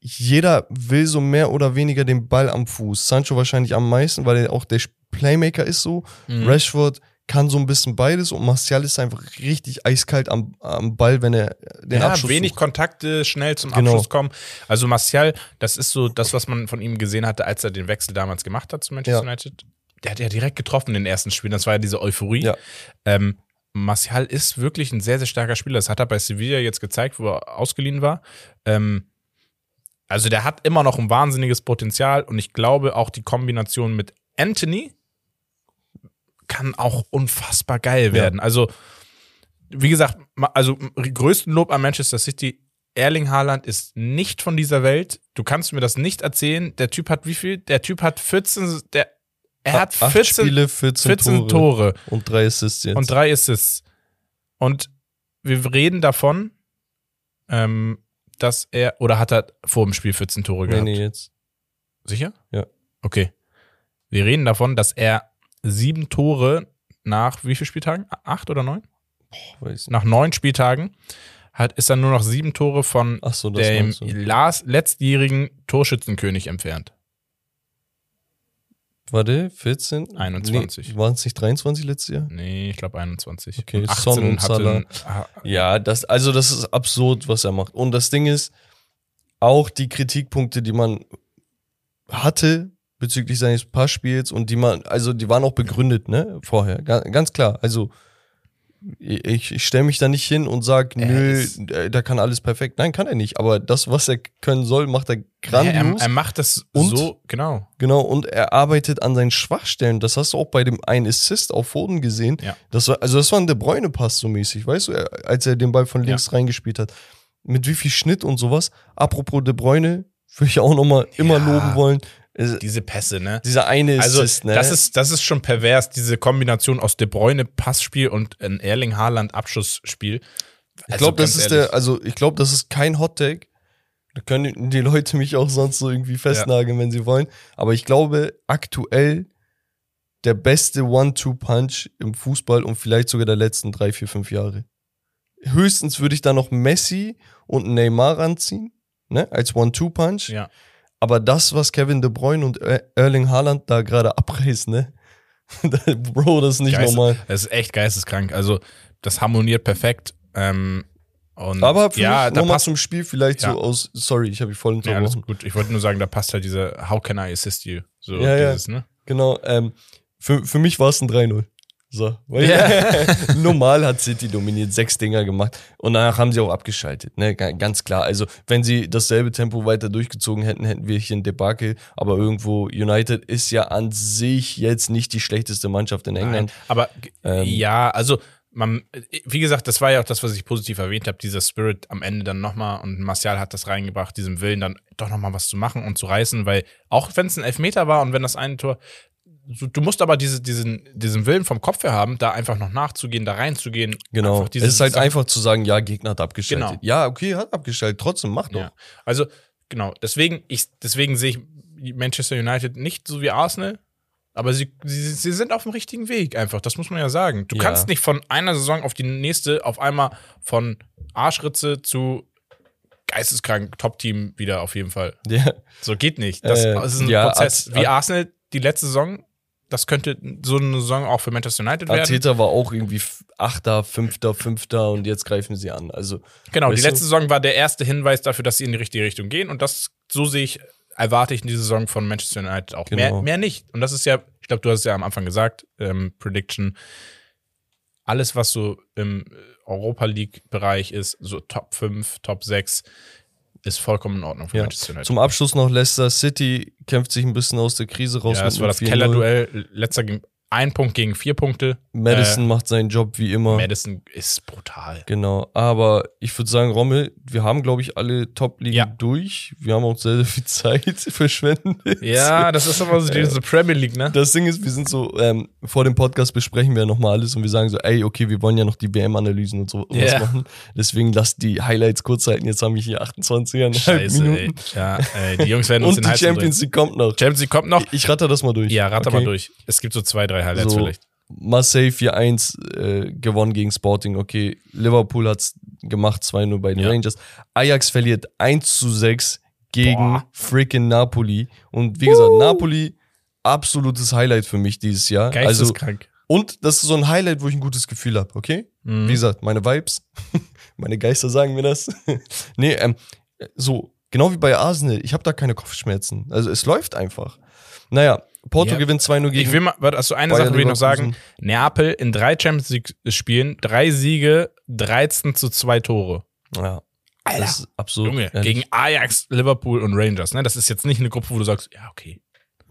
jeder will so mehr oder weniger den Ball am Fuß. Sancho wahrscheinlich am meisten, weil er auch der Playmaker ist so. Mhm. Rashford kann so ein bisschen beides und Martial ist einfach richtig eiskalt am Ball, wenn er den Abschluss wenig sucht. Kontakte, schnell zum Abschluss kommen. Also Martial, das ist so das, was man von ihm gesehen hatte, als er den Wechsel damals gemacht hat zu Manchester United. Der hat ja direkt getroffen in den ersten Spielen. Das war ja diese Euphorie. Ja. Martial ist wirklich ein sehr, sehr starker Spieler. Das hat er bei Sevilla jetzt gezeigt, wo er ausgeliehen war. Also der hat immer noch ein wahnsinniges Potenzial. Und ich glaube, auch die Kombination mit Anthony kann auch unfassbar geil werden. Ja. Also wie gesagt, größten Lob an Manchester City. Erling Haaland ist nicht von dieser Welt. Du kannst mir das nicht erzählen. Der Typ hat 14... Er hat 14 Spiele, 14 Tore. Und 3 Assists jetzt. Und wir reden davon, dass er, oder hat er vor dem Spiel 14 Tore gehabt? Nee, jetzt. Sicher? Ja. Okay. Wir reden davon, dass er 7 Tore nach wie vielen Spieltagen? 8 oder 9? Boah, weiß nicht. Nach 9 Spieltagen ist dann nur noch 7 Tore von dem letztjährigen Torschützenkönig entfernt. Warte, 14? 21. Nee, waren es nicht 23 letztes Jahr? Nee, ich glaube 21. Okay, 18 Son und Salah. Ja, das ist absurd, was er macht. Und das Ding ist, auch die Kritikpunkte, die man hatte bezüglich seines Passspiels und die waren auch begründet, ne, vorher. Ganz klar. Also, ich stelle mich da nicht hin und sage, nö, da kann alles perfekt. Nein, kann er nicht. Aber das, was er können soll, macht er grandios. Er macht das genau. Genau, und er arbeitet an seinen Schwachstellen. Das hast du auch bei dem einen Assist auf Foden gesehen. Ja. Das war ein De Bruyne-Pass so mäßig, weißt du, als er den Ball von links reingespielt hat. Mit wie viel Schnitt und sowas. Apropos De Bruyne, würde ich auch nochmal immer loben wollen. Diese Pässe, ne? Dieser eine Assist, ne? Das ist schon pervers, diese Kombination aus De Bruyne Passspiel und ein Erling Haaland Abschussspiel. Ich glaube, das ist kein Hot-Take. Da können die Leute mich auch sonst so irgendwie festnageln, wenn sie wollen. Aber ich glaube, aktuell der beste One-Two-Punch im Fußball und vielleicht sogar der letzten 3, 4, 5 Jahre. Höchstens würde ich da noch Messi und Neymar ranziehen, ne? Als One-Two-Punch. Ja. Aber das, was Kevin De Bruyne und Erling Haaland da gerade abreißen, ne? Bro, das ist nicht normal. Das ist echt geisteskrank. Also, das harmoniert perfekt. Aber für mich nochmal zum Spiel vielleicht so aus, sorry, ich habe mich voll unterbrochen. Ja, alles gut. Ich wollte nur sagen, da passt halt diese How can I assist you? So dieses, ne? Genau. Für mich war es ein 3-0. So. Normal hat City dominiert, 6 Dinger gemacht und danach haben sie auch abgeschaltet, ne? Ganz klar. Also wenn sie dasselbe Tempo weiter durchgezogen hätten, hätten wir hier ein Debakel, aber irgendwo United ist ja an sich jetzt nicht die schlechteste Mannschaft in England. Nein, aber wie gesagt, das war ja auch das, was ich positiv erwähnt habe, dieser Spirit am Ende dann nochmal, und Martial hat das reingebracht, diesem Willen dann doch nochmal was zu machen und zu reißen, weil auch wenn es ein Elfmeter war und wenn das eine Tor, du musst aber diesen Willen vom Kopf her haben, da einfach noch nachzugehen, da reinzugehen. Genau, es ist halt einfach zu sagen, ja, Gegner hat abgeschaltet. Genau. Ja, okay, hat abgeschaltet, trotzdem, mach doch. Ja. Also, genau, deswegen sehe ich Manchester United nicht so wie Arsenal, aber sie sind auf dem richtigen Weg einfach, das muss man ja sagen. Du kannst nicht von einer Saison auf die nächste auf einmal von Arschritze zu geisteskrank Top-Team wieder auf jeden Fall. Ja. So geht nicht. Das ist ein Prozess. Wie Arsenal die letzte Saison, das könnte so eine Saison auch für Manchester United werden. Arteta war auch irgendwie 8., 5., 5. und jetzt greifen sie an. Also, genau, die letzte Saison war der erste Hinweis dafür, dass sie in die richtige Richtung gehen. Und erwarte ich in dieser Saison von Manchester United auch. Genau. Mehr nicht. Und das ist ja, ich glaube, du hast es ja am Anfang gesagt, Prediction, alles, was so im Europa-League-Bereich ist, so Top 5, Top 6, ist vollkommen in Ordnung für Manchester United. Zum Abschluss noch Leicester City kämpft sich ein bisschen aus der Krise raus. Ja, das war das Kellerduell. Letzter ging 1 Punkt gegen 4 Punkte. Madison macht seinen Job wie immer. Madison ist brutal. Genau, aber ich würde sagen, Rommel, wir haben, glaube ich, alle Top-Ligen durch. Wir haben auch sehr, sehr viel Zeit verschwendet. Ja, das ist aber so diese Premier League, ne? Das Ding ist, wir sind so, vor dem Podcast besprechen wir ja nochmal alles und wir sagen so, ey, okay, wir wollen ja noch die WM-Analysen und so was machen. Deswegen lasst die Highlights kurz halten. Jetzt haben wir hier 28,5 Scheiße, Minuten. Ey. Ja, die Jungs werden uns und den Hals umdrehen. Und die Champions League kommt noch. Champions League kommt noch. Ich ratter das mal durch. Ja, ratter mal durch. Es gibt so 2, 3 Highlights so, vielleicht. Marseille 4-1 gewonnen gegen Sporting, okay. Liverpool hat es gemacht, 2-0 bei den Rangers. Ajax verliert 1-6 gegen freaking Napoli. Und wie gesagt, Napoli, absolutes Highlight für mich dieses Jahr. Geisteskrank. Also, und das ist so ein Highlight, wo ich ein gutes Gefühl habe, okay? Mhm. Wie gesagt, meine Vibes, meine Geister sagen mir das. Nee, so, genau wie bei Arsenal, ich habe da keine Kopfschmerzen. Also es läuft einfach. Naja, Porto gewinnt 2-0 gegen. Ich will mal, also eine Bayern Sache will ich noch sagen. Neapel in 3 Champions League-Spielen, 3 Siege, 13-2 Tore. Ja. Alter. Das ist absurd. Junge, gegen Ajax, Liverpool und Rangers. Ne? Das ist jetzt nicht eine Gruppe, wo du sagst, ja, okay.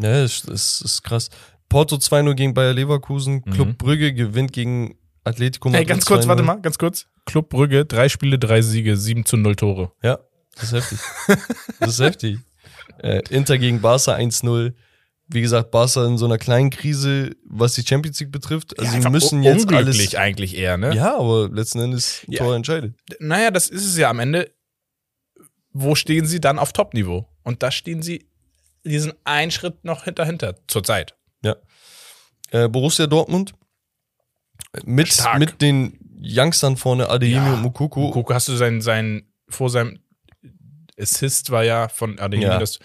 Ja, das ist krass. Porto 2-0 gegen Bayer Leverkusen. Club Brügge gewinnt gegen Atletico Madrid. Hey, ganz kurz, warte mal, ganz kurz. Club Brügge, 3 Spiele, 3 Siege, 7-0 Tore. Ja, das ist heftig. Inter gegen Barca 1-0. wie gesagt, Barca in so einer kleinen Krise, was die Champions League betrifft. Also ja, sie müssen jetzt alles eigentlich eher, ne? Ja, aber letzten Endes ein Tor entscheidet. Naja, das ist es ja am Ende. Wo stehen sie dann auf Top-Niveau? Und da stehen sie diesen einen Schritt noch hinterher zurzeit. Ja. Borussia Dortmund mit den Youngstern vorne, Adeyemi und Mukoko. Mukoko, hast du vor seinem Assist war ja von Adeyemi das.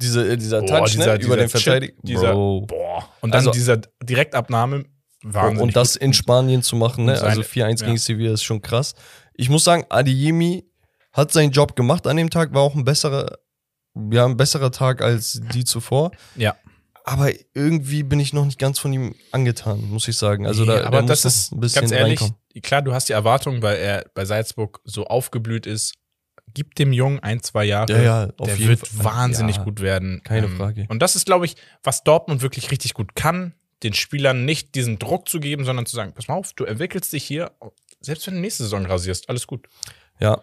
Dieser Touch, ne, über den Verteidiger. Und dann also, dieser Direktabnahme, Wahnsinn. Und das in Spanien zu machen, ne? Also 4-1 gegen Sevilla ist schon krass. Ich muss sagen, Adeyemi hat seinen Job gemacht an dem Tag, war auch ein besserer Tag als die zuvor. Ja. Aber irgendwie bin ich noch nicht ganz von ihm angetan, muss ich sagen. Also da, aber da muss das ist ein bisschen ganz ehrlich, reinkommen. Klar, du hast die Erwartung, weil er bei Salzburg so aufgeblüht ist. Gib dem Jungen 1-2 Jahre, der wird Fall. Wahnsinnig gut werden. Keine Frage. Und das ist, glaube ich, was Dortmund wirklich richtig gut kann, den Spielern nicht diesen Druck zu geben, sondern zu sagen, pass mal auf, du entwickelst dich hier, selbst wenn du nächste Saison rasierst, alles gut. Ja,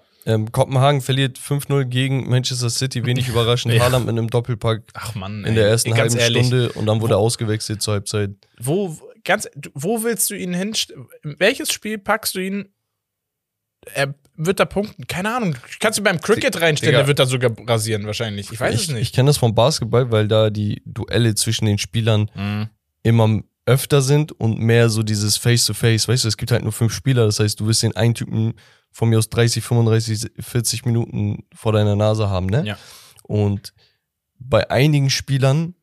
Kopenhagen verliert 5-0 gegen Manchester City, wenig überraschend. Haaland mit einem Doppelpack in der ersten halben Stunde und dann wurde er ausgewechselt zur Halbzeit. Wo willst du ihn hinstellen? Welches Spiel packst du ihn? Er wird da punkten. Keine Ahnung. Kannst du beim Cricket reinstellen, der wird da sogar rasieren wahrscheinlich. Ich weiß es nicht. Ich kenne das vom Basketball, weil da die Duelle zwischen den Spielern immer öfter sind und mehr so dieses Face-to-Face. Weißt du, es gibt halt nur 5 Spieler. Das heißt, du wirst den einen Typen von mir aus 30, 35, 40 Minuten vor deiner Nase haben, ne? Ja. Und bei einigen Spielern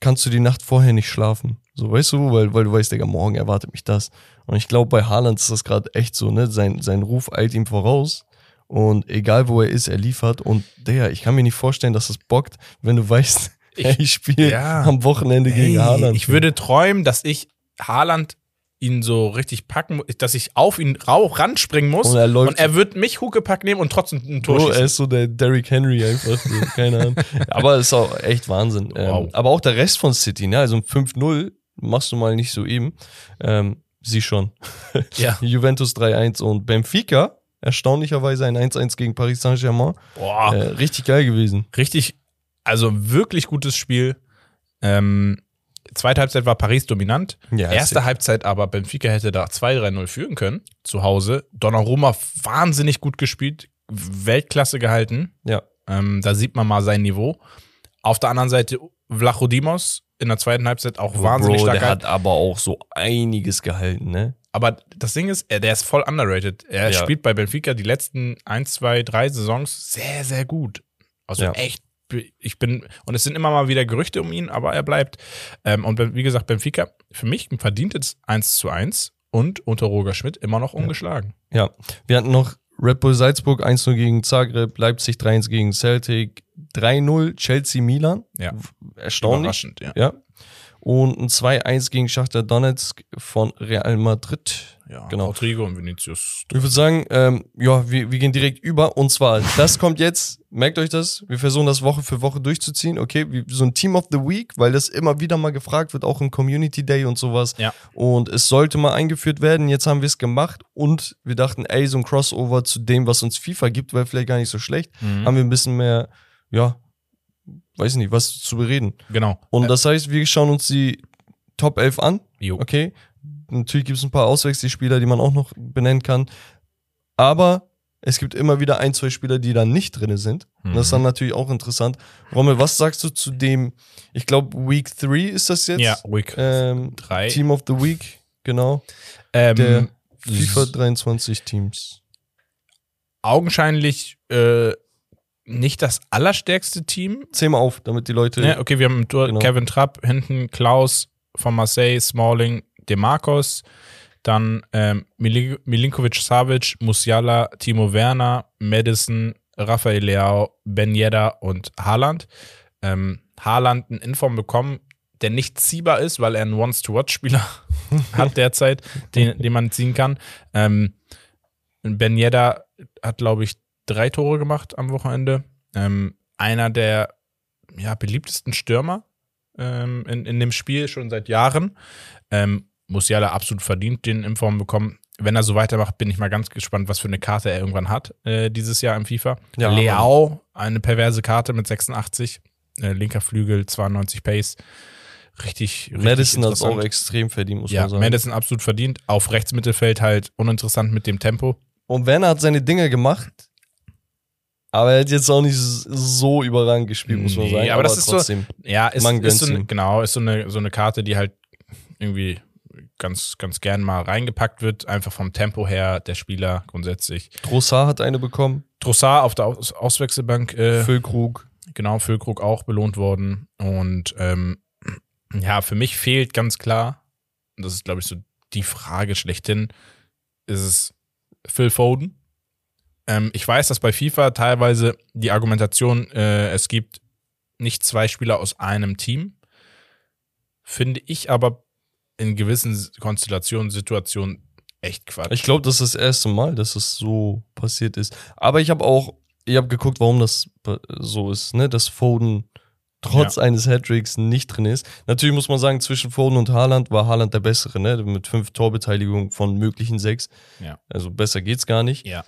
kannst du die Nacht vorher nicht schlafen. So, weißt du, weil du weißt, Digga, morgen erwartet mich das. Und ich glaube, bei Haaland ist das gerade echt so, ne? Sein Ruf eilt ihm voraus. Und egal, wo er ist, er liefert. Und Digga, ich kann mir nicht vorstellen, dass das bockt, wenn du weißt, ich spiele am Wochenende gegen Haaland. Ich würde träumen, dass ich Haaland ihn so richtig packen, dass ich auf ihn ranspringen muss und er wird mich Huckepack nehmen und trotzdem ein Tor schießen. Er ist so der Derrick Henry einfach, so, keine Ahnung. Aber ist auch echt Wahnsinn. Wow. Aber auch der Rest von City, ne? Also ein 5-0 machst du mal nicht so eben. Sie schon. Ja. Juventus 3-1 und Benfica, erstaunlicherweise ein 1-1 gegen Paris Saint-Germain. Boah. Richtig geil gewesen. Richtig, also wirklich gutes Spiel. Zweite Halbzeit war Paris dominant. Ja, erste Halbzeit aber, Benfica hätte da 2-3-0 führen können, zu Hause. Donnarumma wahnsinnig gut gespielt, Weltklasse gehalten. Ja. Da sieht man mal sein Niveau. Auf der anderen Seite Vlachodimos in der zweiten Halbzeit auch wahnsinnig stark. Der hat aber auch so einiges gehalten, ne? Aber das Ding ist, der ist voll underrated. Er spielt bei Benfica die letzten 1, 2, 3 Saisons sehr, sehr gut. Also echt. Und es sind immer mal wieder Gerüchte um ihn, aber er bleibt. Und wie gesagt, Benfica, für mich ein verdientes 1-1 und unter Roger Schmidt immer noch ungeschlagen. Ja, wir hatten noch Red Bull Salzburg 1-0 gegen Zagreb, Leipzig 3-1 gegen Celtic, 3-0 Chelsea Milan. Ja. Erstaunlich. Überraschend, ja. Und ein 2-1 gegen Schachtar Donetsk von Real Madrid. Ja, genau. Rodrigo und Vinícius. Ich würde sagen, wir gehen direkt über. Und zwar, das kommt jetzt, merkt euch das, wir versuchen das Woche für Woche durchzuziehen. Okay, so ein Team of the Week, weil das immer wieder mal gefragt wird, auch im Community Day und sowas. Ja. Und es sollte mal eingeführt werden. Jetzt haben wir es gemacht und wir dachten, so ein Crossover zu dem, was uns FIFA gibt, wäre vielleicht gar nicht so schlecht. Haben wir ein bisschen mehr, weiß nicht, was zu bereden. Genau. Und das heißt, wir schauen uns die Top 11 an. Jo. Okay. Natürlich gibt es ein paar Auswechselspieler, die man auch noch benennen kann. Aber es gibt immer wieder 1, 2 Spieler, die da nicht drin sind. Und das ist dann natürlich auch interessant. Rommel, was sagst du zu dem, ich glaube, Week 3 ist das jetzt? Ja, Week 3. Team of the Week, genau. Der FIFA 23 Teams. Augenscheinlich nicht das allerstärkste Team. Zähl mal auf, damit die Leute... Ja, okay, wir haben im Tor Kevin Trapp, hinten Klaus von Marseille, Smalling, De Marcos, dann Milinkovic-Savic, Musiala, Timo Werner, Madison, Rafael Leao, Ben Yedda und Haaland. Haaland einen Inform bekommen, der nicht ziehbar ist, weil er einen Once-to-Watch-Spieler hat derzeit, den man ziehen kann. Ben Yedda hat, glaube ich, 3 Tore gemacht am Wochenende. Einer der beliebtesten Stürmer in dem Spiel schon seit Jahren. Musiala absolut verdient, den Inform bekommen. Wenn er so weitermacht, bin ich mal ganz gespannt, was für eine Karte er irgendwann hat dieses Jahr im FIFA. Ja, Leao, eine perverse Karte mit 86. linker Flügel, 92 Pace. Richtig Madison hat es auch extrem verdient, muss man sagen. Ja, Madison absolut verdient. Auf Rechtsmittelfeld halt uninteressant mit dem Tempo. Und Werner hat seine Dinge gemacht, aber er hat jetzt auch nicht so überragend gespielt, muss man sagen. Aber das ist trotzdem, so, ja, ist so eine, genau, ist so eine Karte, die halt irgendwie ganz gern mal reingepackt wird, einfach vom Tempo her, der Spieler grundsätzlich. Trossard hat eine bekommen. Trossard auf der Auswechselbank. Füllkrug. Genau, Füllkrug auch belohnt worden. Und ja, für mich fehlt ganz klar, und das ist, glaube ich, so die Frage schlechthin, ist es Phil Foden. Ich weiß, dass bei FIFA teilweise die Argumentation, es gibt nicht zwei Spieler aus einem Team. Finde ich aber in gewissen Konstellationen, Situationen echt Quatsch. Ich glaube, das ist das erste Mal, dass es so passiert ist. Aber ich habe geguckt, warum das so ist, ne? Dass Foden trotz eines Hattricks nicht drin ist. Natürlich muss man sagen, zwischen Foden und Haaland war Haaland der Bessere, ne? Mit 5 Torbeteiligung von möglichen 6. Ja. Also besser geht's gar nicht. Ja.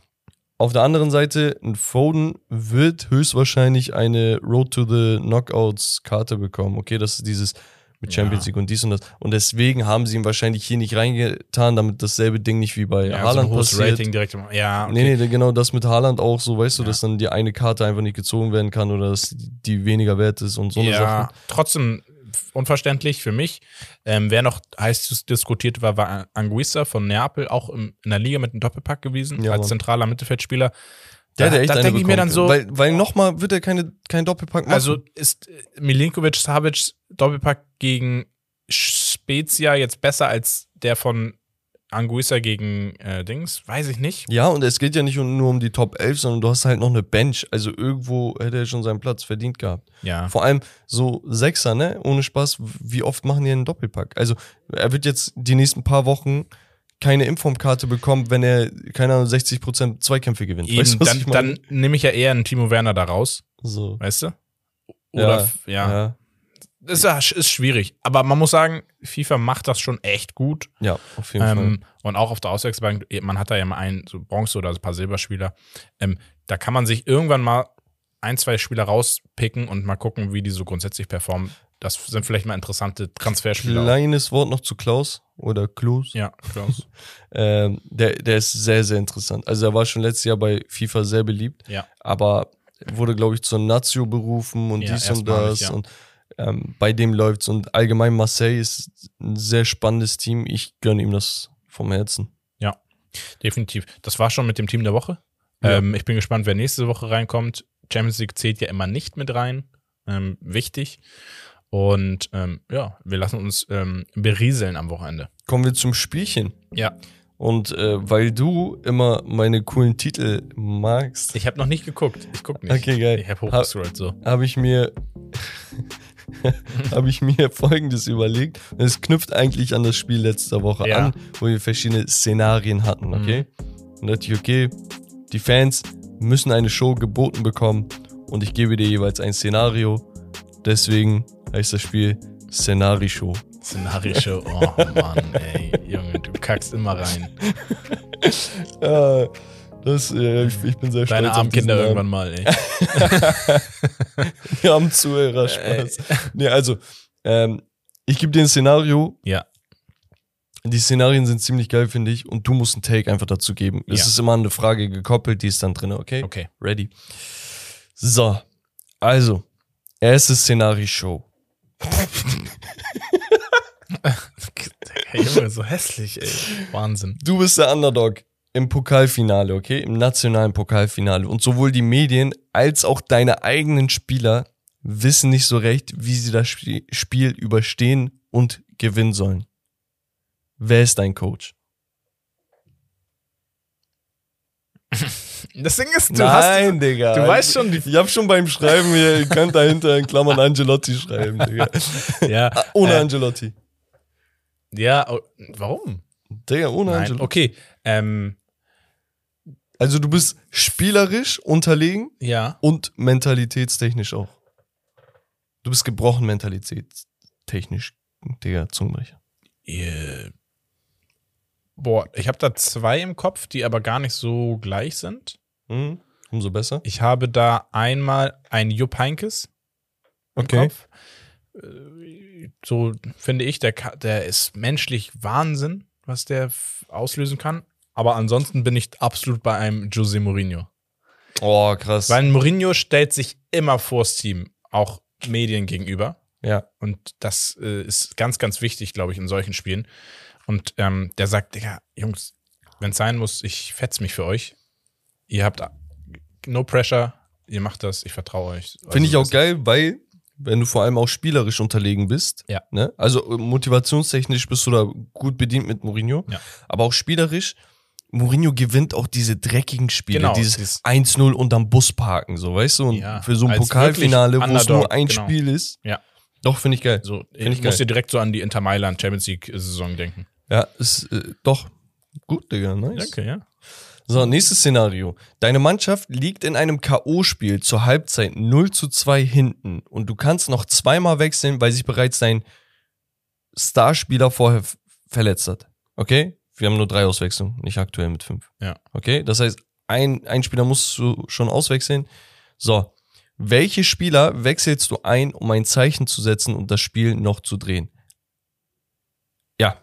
Auf der anderen Seite, ein Foden wird höchstwahrscheinlich eine Road to the Knockouts-Karte bekommen. Okay, das ist dieses mit Champions League und dies und das. Und deswegen haben sie ihn wahrscheinlich hier nicht reingetan, damit dasselbe Ding nicht wie bei Haaland so passiert. Rating direkt im, ja, okay. Nee, genau das mit Haaland auch so, weißt du, dass dann die eine Karte einfach nicht gezogen werden kann oder dass die weniger wert ist und so eine Sache. Trotzdem unverständlich für mich. Wer noch heiß diskutiert war Anguissa von Neapel, auch in der Liga mit einem Doppelpack gewesen, als zentraler Mittelfeldspieler. Der echt da denke ich mir dann so. Weil nochmal wird er kein Doppelpack machen. Also ist Milinkovic Savic Doppelpack gegen Spezia jetzt besser als der von Anguissa gegen Dings? Weiß ich nicht. Ja, und es geht ja nicht nur um die Top 11, sondern du hast halt noch eine Bench. Also irgendwo hätte er schon seinen Platz verdient gehabt. Ja. Vor allem so Sechser, ne? Ohne Spaß, wie oft machen die einen Doppelpack? Also er wird jetzt die nächsten paar Wochen keine Informkarte bekommt, wenn er, keine Ahnung, 60% Zweikämpfe gewinnt. Eben, weißt du, dann nehme ich ja eher einen Timo Werner da raus. So. Weißt du? Oder, ja. Das ist schwierig. Aber man muss sagen, FIFA macht das schon echt gut. Ja, auf jeden Fall. Und auch auf der Auswechselbank, man hat da ja mal einen so Bronze oder ein paar Silberspieler. Da kann man sich irgendwann mal ein, zwei Spieler rauspicken und mal gucken, wie die so grundsätzlich performen. Das sind vielleicht mal interessante Transferspieler. Kleines Wort noch zu Klaus oder Klose. Ja, Klaus. Der ist sehr, sehr interessant. Also er war schon letztes Jahr bei FIFA sehr beliebt, aber wurde, glaube ich, zur Nazio berufen und dies und das. Ja. Und bei dem läuft's. Und allgemein Marseille ist ein sehr spannendes Team. Ich gönne ihm das vom Herzen. Ja, definitiv. Das war schon mit dem Team der Woche. Ja. Ich bin gespannt, wer nächste Woche reinkommt. Champions League zählt ja immer nicht mit rein. Wichtig. Und wir lassen uns berieseln am Wochenende. Kommen wir zum Spielchen. Ja. Und weil du immer meine coolen Titel magst. Ich habe noch nicht geguckt. Ich gucke nicht. Okay, geil. Ich habe hochgescrollt so. Habe ich mir Folgendes überlegt. Es knüpft eigentlich an das Spiel letzter Woche an, wo wir verschiedene Szenarien hatten, okay? Und da dachte ich, okay, die Fans müssen eine Show geboten bekommen und ich gebe dir jeweils ein Szenario. Deswegen heißt das Spiel Szenarishow. Szenarishow, oh Mann, ey. Junge, du kackst immer rein. Ich bin sehr stolz auf deine Armkinder irgendwann mal, ey. Wir haben Zuhörer Spaß. Nee, also, ich gebe dir ein Szenario. Ja. Die Szenarien sind ziemlich geil, finde ich. Und du musst einen Take einfach dazu geben. Es ist immer an eine Frage gekoppelt, die ist dann drin, okay? Okay. Ready. So, also. Erstes Szenario-Show. Junge, so hässlich, ey. Wahnsinn. Du bist der Underdog im Pokalfinale, okay? Im nationalen Pokalfinale. Und sowohl die Medien als auch deine eigenen Spieler wissen nicht so recht, wie sie das Spiel überstehen und gewinnen sollen. Wer ist dein Coach? Das Ding ist, nein, Digga. Du weißt schon, ich hab schon beim Schreiben, ihr könnt dahinter in Klammern Ancelotti schreiben, Digga. Ja. Ohne Ancelotti. Ja, warum? Digga, ohne Ancelotti. Okay. Also du bist spielerisch unterlegen und mentalitätstechnisch auch. Du bist gebrochen mentalitätstechnisch, Digga, Zungenbrecher. Boah, ich habe da zwei im Kopf, die aber gar nicht so gleich sind. Mhm, umso besser. Ich habe da einmal einen Jupp Heynckes, okay. im Kopf. So finde ich, der ist menschlich Wahnsinn, was der auslösen kann. Aber ansonsten bin ich absolut bei einem José Mourinho. Oh, krass. Weil Mourinho stellt sich immer vors Team, auch Medien gegenüber. Ja. Und das ist ganz, ganz wichtig, glaube ich, in solchen Spielen. Und der sagt, Digga, Jungs, wenn es sein muss, ich fetz mich für euch. Ihr habt no pressure, ihr macht das, ich vertraue euch. Also finde ich auch geil, weil wenn du vor allem auch spielerisch unterlegen bist, ja. ne? Also motivationstechnisch bist du da gut bedient mit Mourinho, ja. aber auch spielerisch, Mourinho gewinnt auch diese dreckigen Spiele, genau, dieses 1-0 unterm Bus parken, so, weißt du? Und ja, für so ein Pokalfinale, wo es nur ein genau. Spiel ist, ja. doch, finde ich geil. So, ich muss dir direkt so an die Inter Mailand Champions League-Saison denken. Ja, ist doch gut, Digga, nice. Danke, ja. So, nächstes Szenario. Deine Mannschaft liegt in einem K.O.-Spiel zur Halbzeit 0-2 hinten und du kannst noch zweimal wechseln, weil sich bereits dein Starspieler vorher verletzt hat. Okay? Wir haben nur 3 Auswechslungen, nicht aktuell mit 5. Ja. Okay? Das heißt, ein Spieler musst du schon auswechseln. So, welche Spieler wechselst du ein, um ein Zeichen zu setzen und das Spiel noch zu drehen? Ja.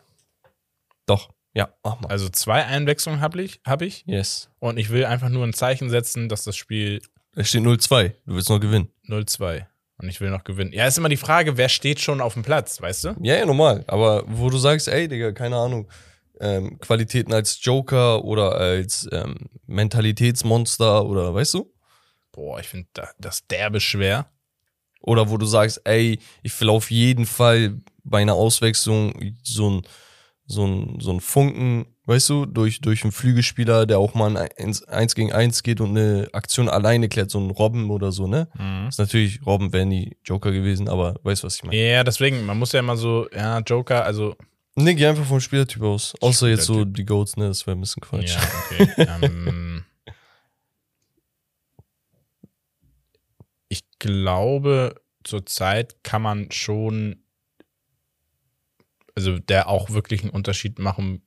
Doch. Ja, mach mal. Also 2 Einwechslungen hab ich. Yes. Und ich will einfach nur ein Zeichen setzen, dass das Spiel... Es steht 0-2. Du willst noch gewinnen. 0-2. Und ich will noch gewinnen. Ja, ist immer die Frage, wer steht schon auf dem Platz, weißt du? Ja, normal. Aber wo du sagst, ey, Digga, keine Ahnung, Qualitäten als Joker oder als Mentalitätsmonster oder, weißt du? Boah, ich finde das derbe schwer. Oder wo du sagst, ey, ich will auf jeden Fall bei einer Auswechslung so ein Funken, weißt du, durch einen Flügelspieler, der auch mal ein 1 gegen 1 geht und eine Aktion alleine klärt, so ein Robben oder so, ne? Mhm. Ist natürlich, Robben wäre nie Joker gewesen, aber weißt du, was ich meine? Ja, deswegen, man muss ja immer so, ja, Joker, also... Ne, geh einfach vom Spielertyp aus. Außer jetzt so die Goats, ne? Das wäre ein bisschen Quatsch. Ja, okay. Ich glaube, zurzeit kann man schon... Also der auch wirklich einen Unterschied machen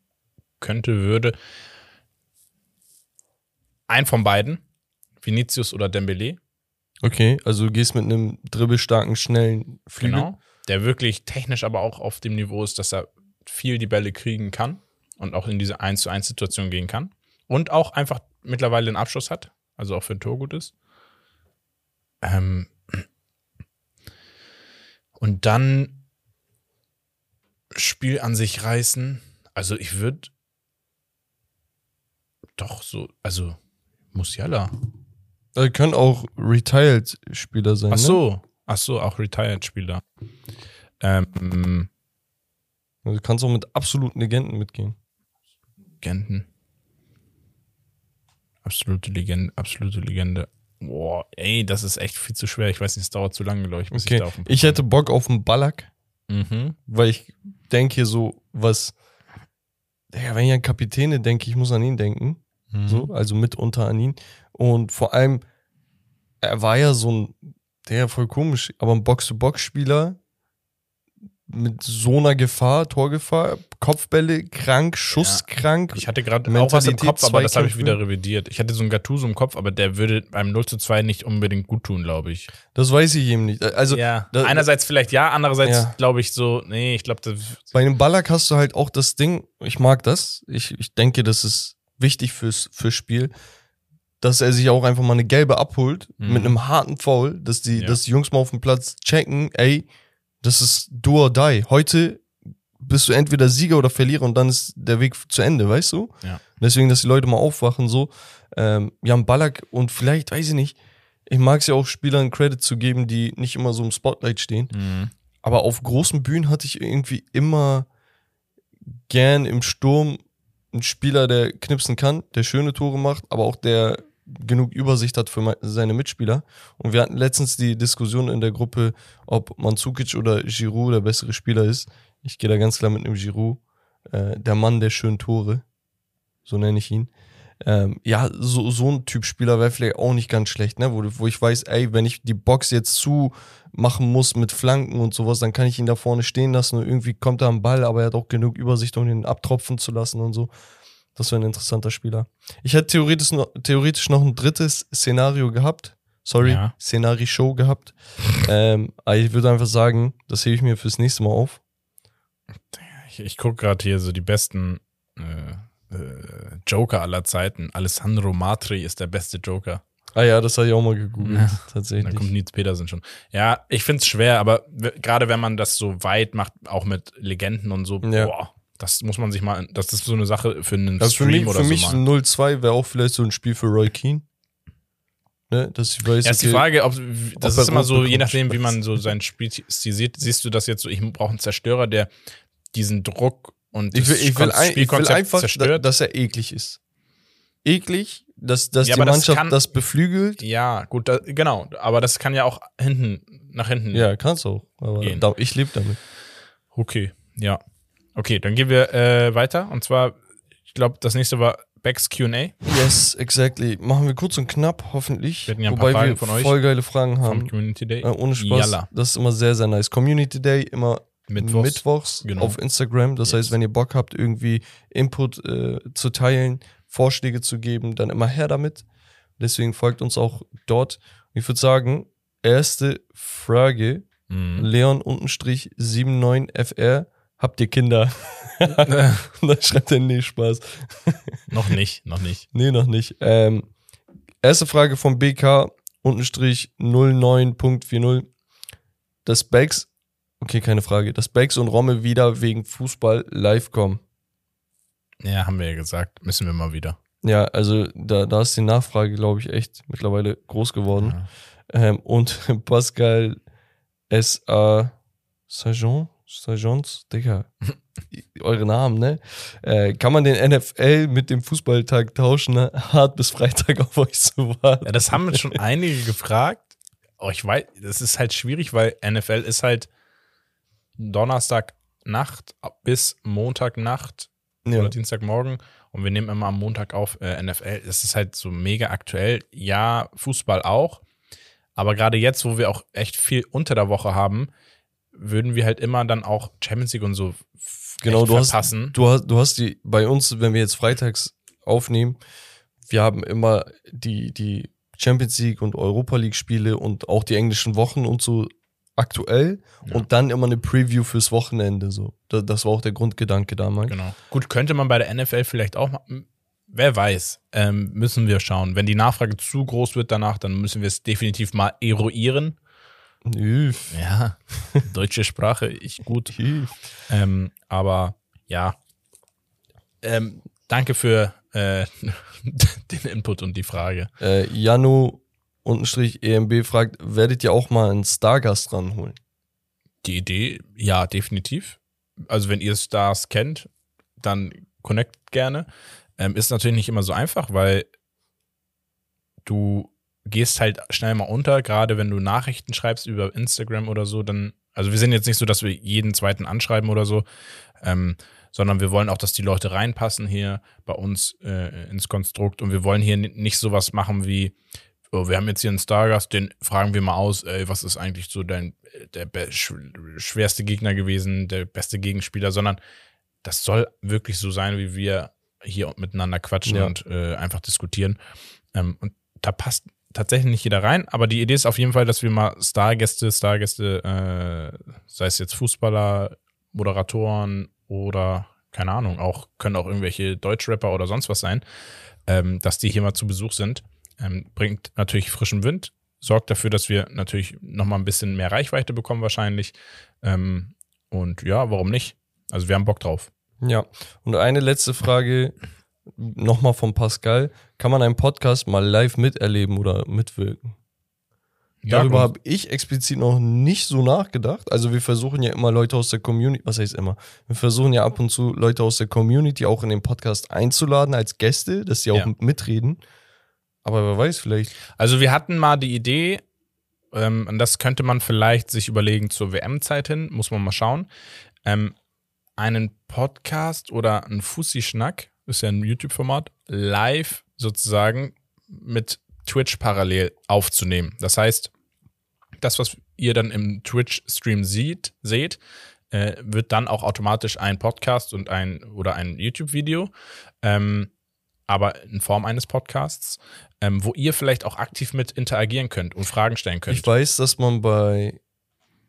könnte, würde. Ein von beiden, Vinícius oder Dembélé. Okay, also du gehst mit einem dribbelstarken, schnellen Flügel. Genau, der wirklich technisch aber auch auf dem Niveau ist, dass er viel die Bälle kriegen kann und auch in diese 1-zu-1-Situation gehen kann. Und auch einfach mittlerweile einen Abschluss hat, also auch für ein Tor gut ist. Und dann Spiel an sich reißen. Also ich würde doch so, also Musiala. Er können auch Retired-Spieler sein, Ach so, auch Retired-Spieler. Du kannst auch mit absoluten Legenden mitgehen. Legenden. Absolute Legende. Boah, ey, das ist echt viel zu schwer. Ich weiß nicht, es dauert zu lange, glaube ich. Okay. Ich hätte Bock auf einen Ballack. Mhm. Weil ich denke hier so, was, ja, wenn ich an Kapitäne denke, ich muss an ihn denken, so, also mitunter an ihn. Und vor allem, er war ja so ein, der voll komisch, aber ein Box-to-Box-Spieler mit so einer Gefahr, Torgefahr, Kopfbälle krank, Schusskrank. Ja. Ich hatte gerade auch was im Kopf, aber das habe ich wieder revidiert. Ich hatte so einen Gattuso im Kopf, aber der würde beim 0-2 nicht unbedingt gut tun, glaube ich. Das weiß ich eben nicht. Also ja. Einerseits vielleicht ja, andererseits glaube ich so, nee, ich glaube... Bei einem Ballack hast du halt auch das Ding, ich mag das, ich denke, das ist wichtig fürs Spiel, dass er sich auch einfach mal eine gelbe abholt, mit einem harten Foul, dass die Jungs mal auf dem Platz checken, ey, das ist do or die. Heute bist du entweder Sieger oder Verlierer und dann ist der Weg zu Ende, weißt du? Ja. Deswegen, dass die Leute mal aufwachen, so. Jan Ballack und vielleicht, weiß ich nicht, ich mag es ja auch, Spielern Credit zu geben, die nicht immer so im Spotlight stehen. Mhm. Aber auf großen Bühnen hatte ich irgendwie immer gern im Sturm einen Spieler, der knipsen kann, der schöne Tore macht, aber auch der genug Übersicht hat für seine Mitspieler. Und wir hatten letztens die Diskussion in der Gruppe, ob Mandzukic oder Giroud der bessere Spieler ist. Ich gehe da ganz klar mit einem Giroud. Der Mann der schönen Tore. So nenne ich ihn. So ein Typ Spieler wäre vielleicht auch nicht ganz schlecht, ne? Wo ich weiß, ey, wenn ich die Box jetzt zumachen muss mit Flanken und sowas, dann kann ich ihn da vorne stehen lassen und irgendwie kommt er am Ball, aber er hat auch genug Übersicht, um ihn abtropfen zu lassen und so. Das wäre ein interessanter Spieler. Ich hätte theoretisch noch ein drittes Szenario gehabt. Szenario-Show gehabt. Aber ich würde einfach sagen, das hebe ich mir fürs nächste Mal auf. Ich gucke gerade hier so die besten Joker aller Zeiten. Alessandro Matri ist der beste Joker. Ah ja, das habe ich auch mal gegoogelt, tatsächlich. Da kommt Nils Petersen schon. Ja, ich finde es schwer, aber gerade wenn man das so weit macht, auch mit Legenden und so, boah, das muss man sich mal, das ist so eine Sache für einen Stream oder so. Für mich ein 0-2 wäre auch vielleicht so ein Spiel für Roy Keane. Ne, dass ich weiß, ja, ist die Frage, ob das ist immer so, je nachdem, wie man so sein Spielstil sieht, siehst du das jetzt so, ich brauche einen Zerstörer, der diesen Druck und das Spielkonzept einfach zerstört. Dass er eklig ist. Eklig, dass die Mannschaft das beflügelt. Ja, gut, genau. Aber das kann ja auch nach hinten. Ja, kannst du auch. Aber gehen. Ich lebe damit. Okay, ja. Okay, dann gehen wir weiter. Und zwar, ich glaube, das nächste war Becks Q&A. Yes, exactly. Machen wir kurz und knapp, hoffentlich. Wir hatten ja ein paar Fragen von euch. Voll geile Fragen haben. Vom Community Day. Ohne Spaß. Yalla. Das ist immer sehr, sehr nice. Community Day immer mittwochs genau. Auf Instagram. Das heißt, wenn ihr Bock habt, irgendwie Input zu teilen, Vorschläge zu geben, dann immer her damit. Deswegen folgt uns auch dort. Ich würde sagen, erste Frage, Leon_79FR, habt ihr Kinder? Und dann schreibt er, nee, Spaß. Noch nicht. Nee, noch nicht. Erste Frage von BK_09.40. Dass Becks und Rommel wieder wegen Fußball live kommen. Ja, haben wir ja gesagt. Müssen wir mal wieder. Ja, also da ist die Nachfrage, glaube ich, echt mittlerweile groß geworden. Ja. Und Pascal S.A. Sajons, Digga. Eure Namen, ne? Kann man den NFL mit dem Fußballtag tauschen? Ne? Hart bis Freitag auf euch zu warten. Ja, das haben jetzt schon einige gefragt. Oh, ich weiß, das ist halt schwierig, weil NFL ist halt Donnerstagnacht bis Montagnacht. Ja. Oder Dienstagmorgen, und wir nehmen immer am Montag auf NFL. Das ist halt so mega aktuell. Ja, Fußball auch. Aber gerade jetzt, wo wir auch echt viel unter der Woche haben, würden wir halt immer dann auch Champions League und so verpassen. Du hast die bei uns, wenn wir jetzt freitags aufnehmen, wir haben immer die Champions League und Europa League Spiele und auch die englischen Wochen und so aktuell, ja. Und dann immer eine Preview fürs Wochenende. So. Das war auch der Grundgedanke damals. Genau. Gut, könnte man bei der NFL vielleicht auch machen. Wer weiß, müssen wir schauen. Wenn die Nachfrage zu groß wird danach, dann müssen wir es definitiv mal eruieren. Üff. Ja, deutsche Sprache, gut. Aber ja, danke für den Input und die Frage. Janu_EMB fragt, werdet ihr auch mal einen Stargast ranholen? Die Idee, ja, definitiv. Also wenn ihr Stars kennt, dann connect gerne. Ist natürlich nicht immer so einfach, weil du gehst halt schnell mal unter, gerade wenn du Nachrichten schreibst über Instagram oder so, dann, also wir sind jetzt nicht so, dass wir jeden zweiten anschreiben oder so, sondern wir wollen auch, dass die Leute reinpassen hier bei uns ins Konstrukt, und wir wollen hier nicht sowas machen wie, oh, wir haben jetzt hier einen Stargast, den fragen wir mal aus, ey, was ist eigentlich so der schwerste Gegner gewesen, der beste Gegenspieler, sondern das soll wirklich so sein, wie wir hier miteinander quatschen und einfach diskutieren. Und da passt tatsächlich nicht jeder rein, aber die Idee ist auf jeden Fall, dass wir mal Stargäste, sei es jetzt Fußballer, Moderatoren oder, keine Ahnung, können auch irgendwelche Deutschrapper oder sonst was sein, dass die hier mal zu Besuch sind. Bringt natürlich frischen Wind, sorgt dafür, dass wir natürlich nochmal ein bisschen mehr Reichweite bekommen wahrscheinlich. Und ja, warum nicht? Also wir haben Bock drauf. Ja, und eine letzte Frage nochmal von Pascal. Kann man einen Podcast mal live miterleben oder mitwirken? Ja, darüber habe ich explizit noch nicht so nachgedacht. Also wir versuchen ja immer Leute aus der Community, was heißt immer? Wir versuchen ja ab und zu Leute aus der Community auch in den Podcast einzuladen als Gäste, dass die auch mitreden. Aber wer weiß, vielleicht. Also wir hatten mal die Idee, und das könnte man vielleicht sich überlegen zur WM-Zeit hin, muss man mal schauen, einen Podcast oder einen Fussi-Schnack, ist ja ein YouTube-Format, live sozusagen mit Twitch parallel aufzunehmen. Das heißt, das, was ihr dann im Twitch-Stream seht, wird dann auch automatisch ein Podcast und ein YouTube-Video. aber in Form eines Podcasts, wo ihr vielleicht auch aktiv mit interagieren könnt und Fragen stellen könnt. Ich weiß, dass man bei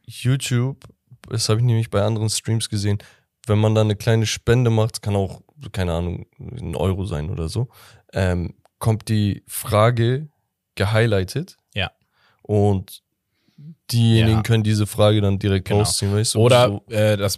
YouTube, das habe ich nämlich bei anderen Streams gesehen, wenn man da eine kleine Spende macht, kann auch, keine Ahnung, 1 Euro sein oder so, kommt die Frage gehighlightet. Ja. Und diejenigen können diese Frage dann direkt rausziehen. Weißt du, oder so.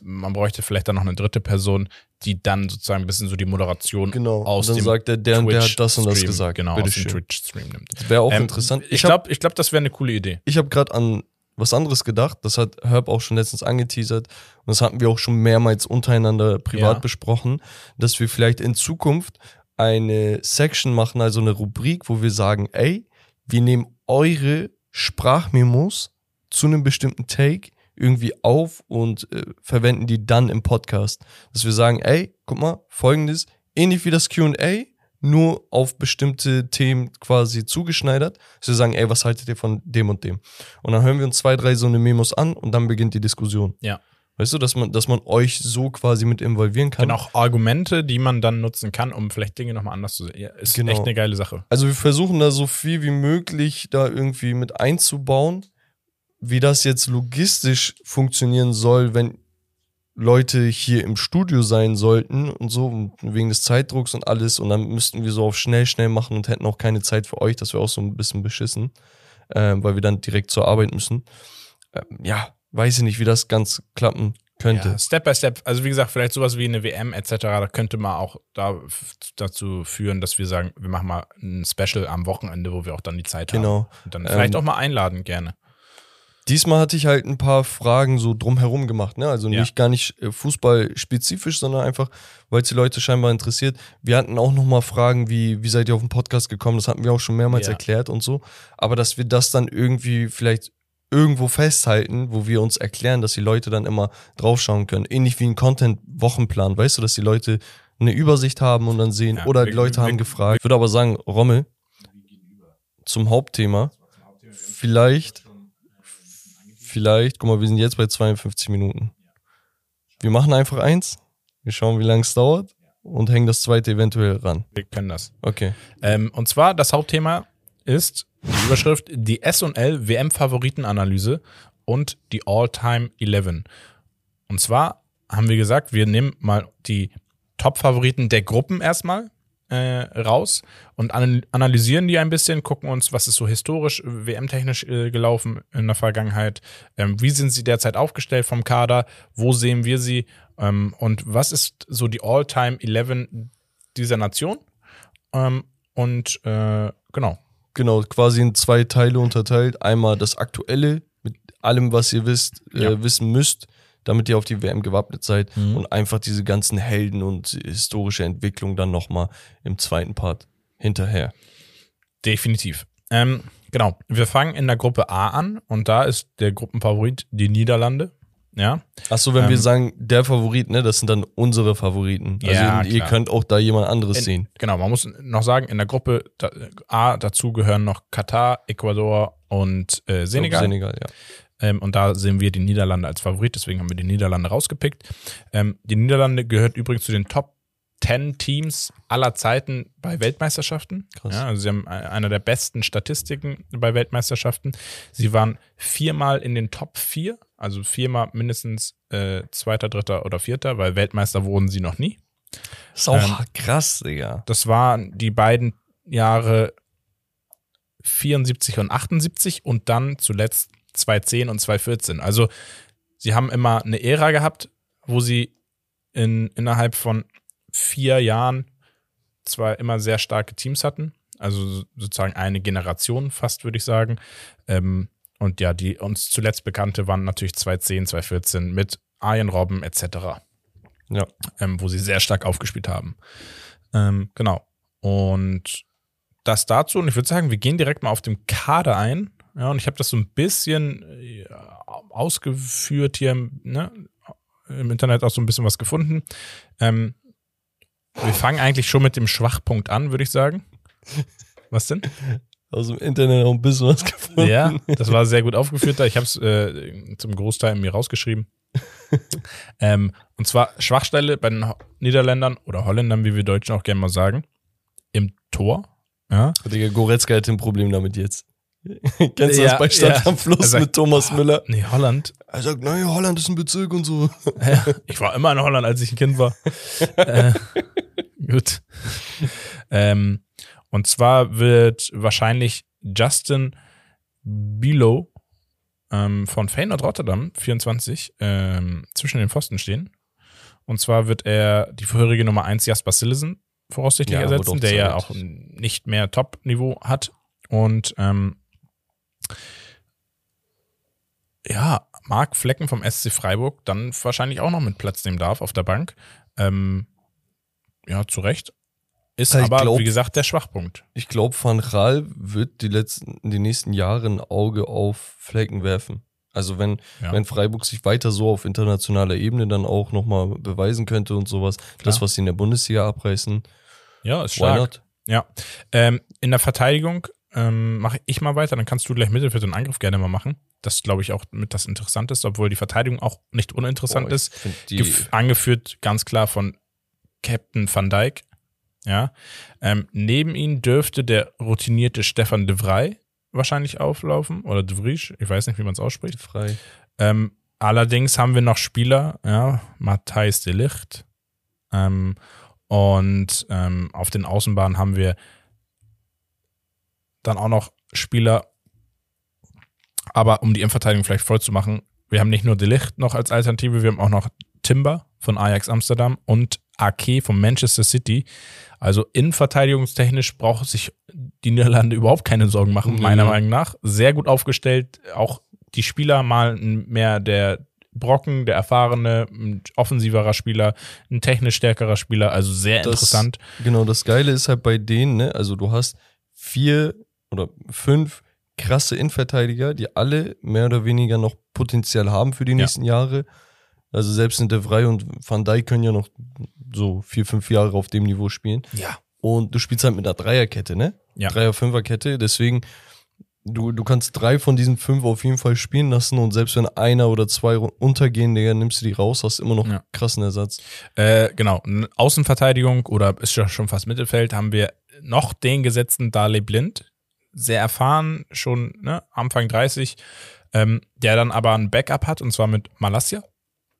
Man bräuchte vielleicht dann noch eine dritte Person, die dann sozusagen ein bisschen so die Moderation aus dem Twitch-Stream. Genau, dann sagt der hat das und das gesagt. Genau, bitte aus dem Twitch-Stream nimmt. Das wäre auch interessant. Ich glaube, das wäre eine coole Idee. Ich habe gerade an was anderes gedacht. Das hat Herb auch schon letztens angeteasert. Und das hatten wir auch schon mehrmals untereinander privat besprochen, dass wir vielleicht in Zukunft eine Section machen, also eine Rubrik, wo wir sagen, ey, wir nehmen eure Sprachmemos zu einem bestimmten Take irgendwie auf und verwenden die dann im Podcast. Dass wir sagen, ey, guck mal, folgendes, ähnlich wie das Q&A, nur auf bestimmte Themen quasi zugeschneidert. Dass wir sagen, ey, was haltet ihr von dem und dem? Und dann hören wir uns 2, 3 so eine Memos an und dann beginnt die Diskussion. Ja. Weißt du, dass man euch so quasi mit involvieren kann. Genau, auch Argumente, die man dann nutzen kann, um vielleicht Dinge nochmal anders zu sehen. Ja, ist echt eine geile Sache. Also wir versuchen da so viel wie möglich da irgendwie mit einzubauen. Wie das jetzt logistisch funktionieren soll, wenn Leute hier im Studio sein sollten und so, wegen des Zeitdrucks und alles. Und dann müssten wir so auf schnell machen und hätten auch keine Zeit für euch. Das wäre auch so ein bisschen beschissen, weil wir dann direkt zur Arbeit müssen. Weiß ich nicht, wie das ganz klappen könnte. Ja, Step by Step, also wie gesagt, vielleicht sowas wie eine WM etc., da könnte man auch dazu führen, dass wir sagen, wir machen mal ein Special am Wochenende, wo wir auch dann die Zeit haben. Und dann vielleicht auch mal einladen, gerne. Diesmal hatte ich halt ein paar Fragen so drumherum gemacht, ne? Also gar nicht fußballspezifisch, sondern einfach, weil es die Leute scheinbar interessiert. Wir hatten auch nochmal Fragen wie seid ihr auf den Podcast gekommen? Das hatten wir auch schon mehrmals erklärt und so. Aber dass wir das dann irgendwie vielleicht irgendwo festhalten, wo wir uns erklären, dass die Leute dann immer draufschauen können. Ähnlich wie ein Content-Wochenplan, weißt du, dass die Leute eine Übersicht haben und dann sehen, oder die Leute haben gefragt. Ich würde aber sagen, Rommel, zum Hauptthema, vielleicht, guck mal, wir sind jetzt bei 52 Minuten. Wir machen einfach eins, wir schauen, wie lange es dauert und hängen das zweite eventuell ran. Wir können das. Okay. Und zwar, das Hauptthema ist die Überschrift, die S&L WM-Favoritenanalyse und die All-Time-11. Und zwar haben wir gesagt, wir nehmen mal die Top-Favoriten der Gruppen erstmal raus und analysieren die ein bisschen, gucken uns, was ist so historisch, WM-technisch gelaufen in der Vergangenheit, wie sind sie derzeit aufgestellt vom Kader, wo sehen wir sie und was ist so die All-Time-11 dieser Nation Genau, quasi in 2 Teile unterteilt. Einmal das Aktuelle, mit allem, was ihr wissen müsst, damit ihr auf die WM gewappnet seid. Mhm. Und einfach diese ganzen Helden und historische Entwicklung dann nochmal im zweiten Part hinterher. Definitiv. Genau, wir fangen in der Gruppe A an. Und da ist der Gruppenfavorit die Niederlande. Ja. Achso, wenn wir sagen, der Favorit, ne, das sind dann unsere Favoriten. Also ihr könnt auch da jemand anderes sehen. Genau, man muss noch sagen, in der Gruppe A dazu gehören noch Katar, Ecuador und Senegal. Und da sehen wir die Niederlande als Favorit, deswegen haben wir die Niederlande rausgepickt. Die Niederlande gehört übrigens zu den Top 10 Teams aller Zeiten bei Weltmeisterschaften. Krass. Ja, also sie haben eine der besten Statistiken bei Weltmeisterschaften. Sie waren 4-mal in den Top 4, also 4-mal mindestens 2., 3. oder 4, weil Weltmeister wurden sie noch nie. Das ist auch krass, Digga. Das waren die beiden Jahre 74 und 78 und dann zuletzt 2010 und 2014. Also sie haben immer eine Ära gehabt, wo sie innerhalb von 4 Jahren zwar immer sehr starke Teams hatten, also sozusagen eine Generation fast, würde ich sagen. Und ja, die uns zuletzt bekannte waren natürlich 2010, 2014 mit Arjen Robben etc. Ja. Wo sie sehr stark aufgespielt haben. Genau. Und das dazu. Und ich würde sagen, wir gehen direkt mal auf den Kader ein. Ja, und ich habe das so ein bisschen ausgeführt hier, ne? Im Internet auch so ein bisschen was gefunden. Wir fangen eigentlich schon mit dem Schwachpunkt an, würde ich sagen. Was denn? Aus dem Internet auch ein bisschen was gefunden. Ja, das war sehr gut aufgeführt da. Ich habe es zum Großteil mir rausgeschrieben. Und zwar Schwachstelle bei den Niederländern oder Holländern, wie wir Deutschen auch gerne mal sagen, im Tor. Ja. Digga, Goretzka hat ein Problem damit jetzt. Kennst du das bei Stadt am Fluss mit Thomas Müller? Nee, Holland. Er sagt, naja, Holland ist ein Bezirk und so. Ja, ich war immer in Holland, als ich ein Kind war. Gut. Und zwar wird wahrscheinlich Justin Bilo von Feyenoord Rotterdam, 24, zwischen den Pfosten stehen. Und zwar wird er die vorherige Nummer 1 Jasper Cillessen voraussichtlich ersetzen, der ja auch nicht mehr Top-Niveau hat. Und Marc Flecken vom SC Freiburg dann wahrscheinlich auch noch mit Platz nehmen darf auf der Bank. Zu Recht. Ist ich aber, wie gesagt, der Schwachpunkt. Ich glaube, Van Gaal wird die nächsten Jahre ein Auge auf Flecken werfen. Also wenn Freiburg sich weiter so auf internationaler Ebene dann auch nochmal beweisen könnte und sowas, das, was sie in der Bundesliga abreißen. Ja, ist stark. Ja. In der Verteidigung mache ich mal weiter, dann kannst du gleich Mittelfeld und Angriff gerne mal machen. Das glaube ich auch mit das Interessanteste, obwohl die Verteidigung auch nicht uninteressant ist. Angeführt ganz klar von Captain Van Dijk. Ja. Neben ihm dürfte der routinierte Stefan de Vrij wahrscheinlich auflaufen oder de Vrij, ich weiß nicht, wie man es ausspricht. De Vrij. Allerdings haben wir noch Spieler, Matthijs de Ligt. Auf den Außenbahnen haben wir dann auch noch Spieler, aber um die Innenverteidigung vielleicht voll zu machen, wir haben nicht nur de Ligt noch als Alternative, wir haben auch noch Timber von Ajax Amsterdam und Ake von Manchester City. Also innenverteidigungstechnisch braucht sich die Niederlande überhaupt keine Sorgen machen, meiner Meinung nach. Sehr gut aufgestellt, auch die Spieler, mal mehr der Brocken, der erfahrene, ein offensiverer Spieler, ein technisch stärkerer Spieler, also sehr interessant. Genau, das Geile ist halt bei denen, ne? Also du hast 4 oder 5 krasse Innenverteidiger, die alle mehr oder weniger noch Potenzial haben für die nächsten Jahre. Also selbst in De Vrij und Van Dijk können ja noch so 4-5 Jahre auf dem Niveau spielen. Ja. Und du spielst halt mit einer Dreierkette, ne? Ja. Dreier-Fünfer-Kette, deswegen du kannst 3 von diesen 5 auf jeden Fall spielen lassen und selbst wenn einer oder 2 untergehen, Digga, nimmst du die raus, hast immer noch einen krassen Ersatz. Genau, Außenverteidigung oder ist ja schon fast Mittelfeld, haben wir noch den gesetzten Daley Blind, sehr erfahren, schon Anfang 30, der dann aber ein Backup hat und zwar mit Malacia,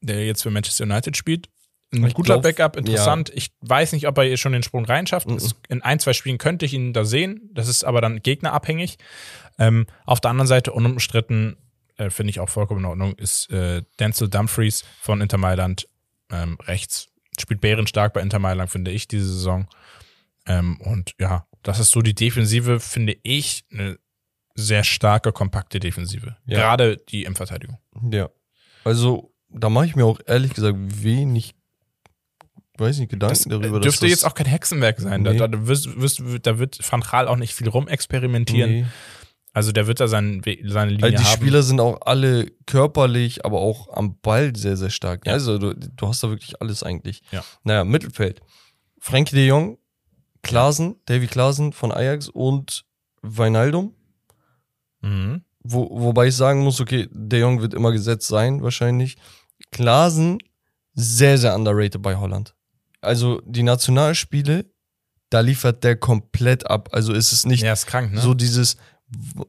der jetzt für Manchester United spielt. Ein guter Backup, interessant. Ja. Ich weiß nicht, ob er schon den Sprung rein schafft. In 1-2 Spielen könnte ich ihn da sehen. Das ist aber dann gegnerabhängig. Auf der anderen Seite, unumstritten, finde ich auch vollkommen in Ordnung, ist Denzel Dumfries von Inter Mailand rechts. Spielt bärenstark bei Inter Mailand, finde ich, diese Saison. Das ist so die Defensive, finde ich, eine sehr starke, kompakte Defensive. Ja. Gerade die Innenverteidigung. Ja, also da mache ich mir auch ehrlich gesagt wenig, weiß nicht, Gedanken darüber. Das dürfte jetzt auch kein Hexenwerk sein. Nee. Da wird Van Gaal auch nicht viel rumexperimentieren. Nee. Also der wird da seine Linie haben. Die Spieler sind auch alle körperlich, aber auch am Ball sehr, sehr stark. Ja. Also du hast da wirklich alles eigentlich. Ja. Naja, Mittelfeld. Frenkie de Jong, Davy Klaassen von Ajax und Wijnaldum. Mhm. Wobei ich sagen muss, okay, De Jong wird immer gesetzt sein, wahrscheinlich. Klaassen, sehr, sehr underrated bei Holland. Also die Nationalspiele, da liefert der komplett ab. Also es ist nicht ist krank, ne? So dieses,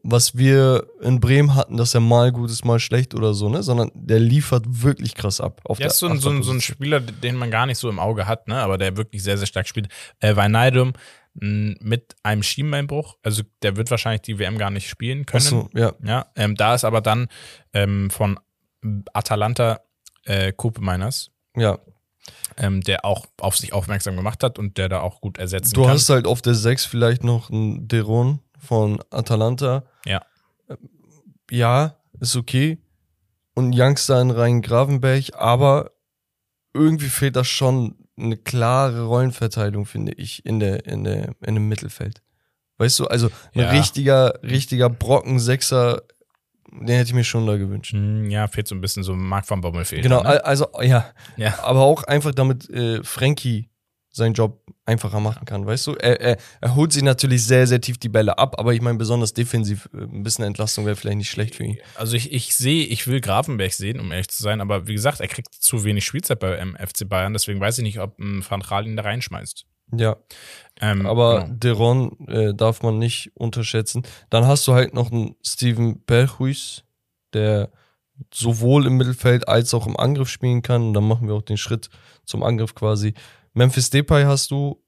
was wir in Bremen hatten, dass er mal gut ist, mal schlecht oder so, ne? Sondern der liefert wirklich krass ab. Der ist so ein Spieler, den man gar nicht so im Auge hat, ne? Aber der wirklich sehr, sehr stark spielt. Wijnaldum mit einem Schienbeinbruch, also der wird wahrscheinlich die WM gar nicht spielen können. Ach so, ja. Da ist aber dann von Atalanta Koopmeiners, der auch auf sich aufmerksam gemacht hat und der da auch gut ersetzen kann. Du hast halt auf der 6 vielleicht noch einen Deron von Atalanta. Ja. Ja, ist okay. Und Youngster in Rhein-Gravenberg, aber irgendwie fehlt das schon eine klare Rollenverteilung, finde ich, in dem Mittelfeld. Weißt du, also ein richtiger Brocken-Sechser, den hätte ich mir schon da gewünscht. Ja, fehlt so ein bisschen, so Marc van Bommel fehlt. Genau, da, ne? Also, aber auch einfach damit Frenkie seinen Job einfacher machen kann, weißt du? Er holt sich natürlich sehr, sehr tief die Bälle ab, aber ich meine, besonders defensiv ein bisschen Entlastung wäre vielleicht nicht schlecht für ihn. Also ich will Gravenberg sehen, um ehrlich zu sein, aber wie gesagt, er kriegt zu wenig Spielzeit bei FC Bayern, deswegen weiß ich nicht, ob Van Gaal ihn da reinschmeißt. Ja, aber genau. Deron darf man nicht unterschätzen. Dann hast du halt noch einen Steven Berghuis, der sowohl im Mittelfeld als auch im Angriff spielen kann. Und dann machen wir auch den Schritt zum Angriff quasi. Memphis Depay hast du,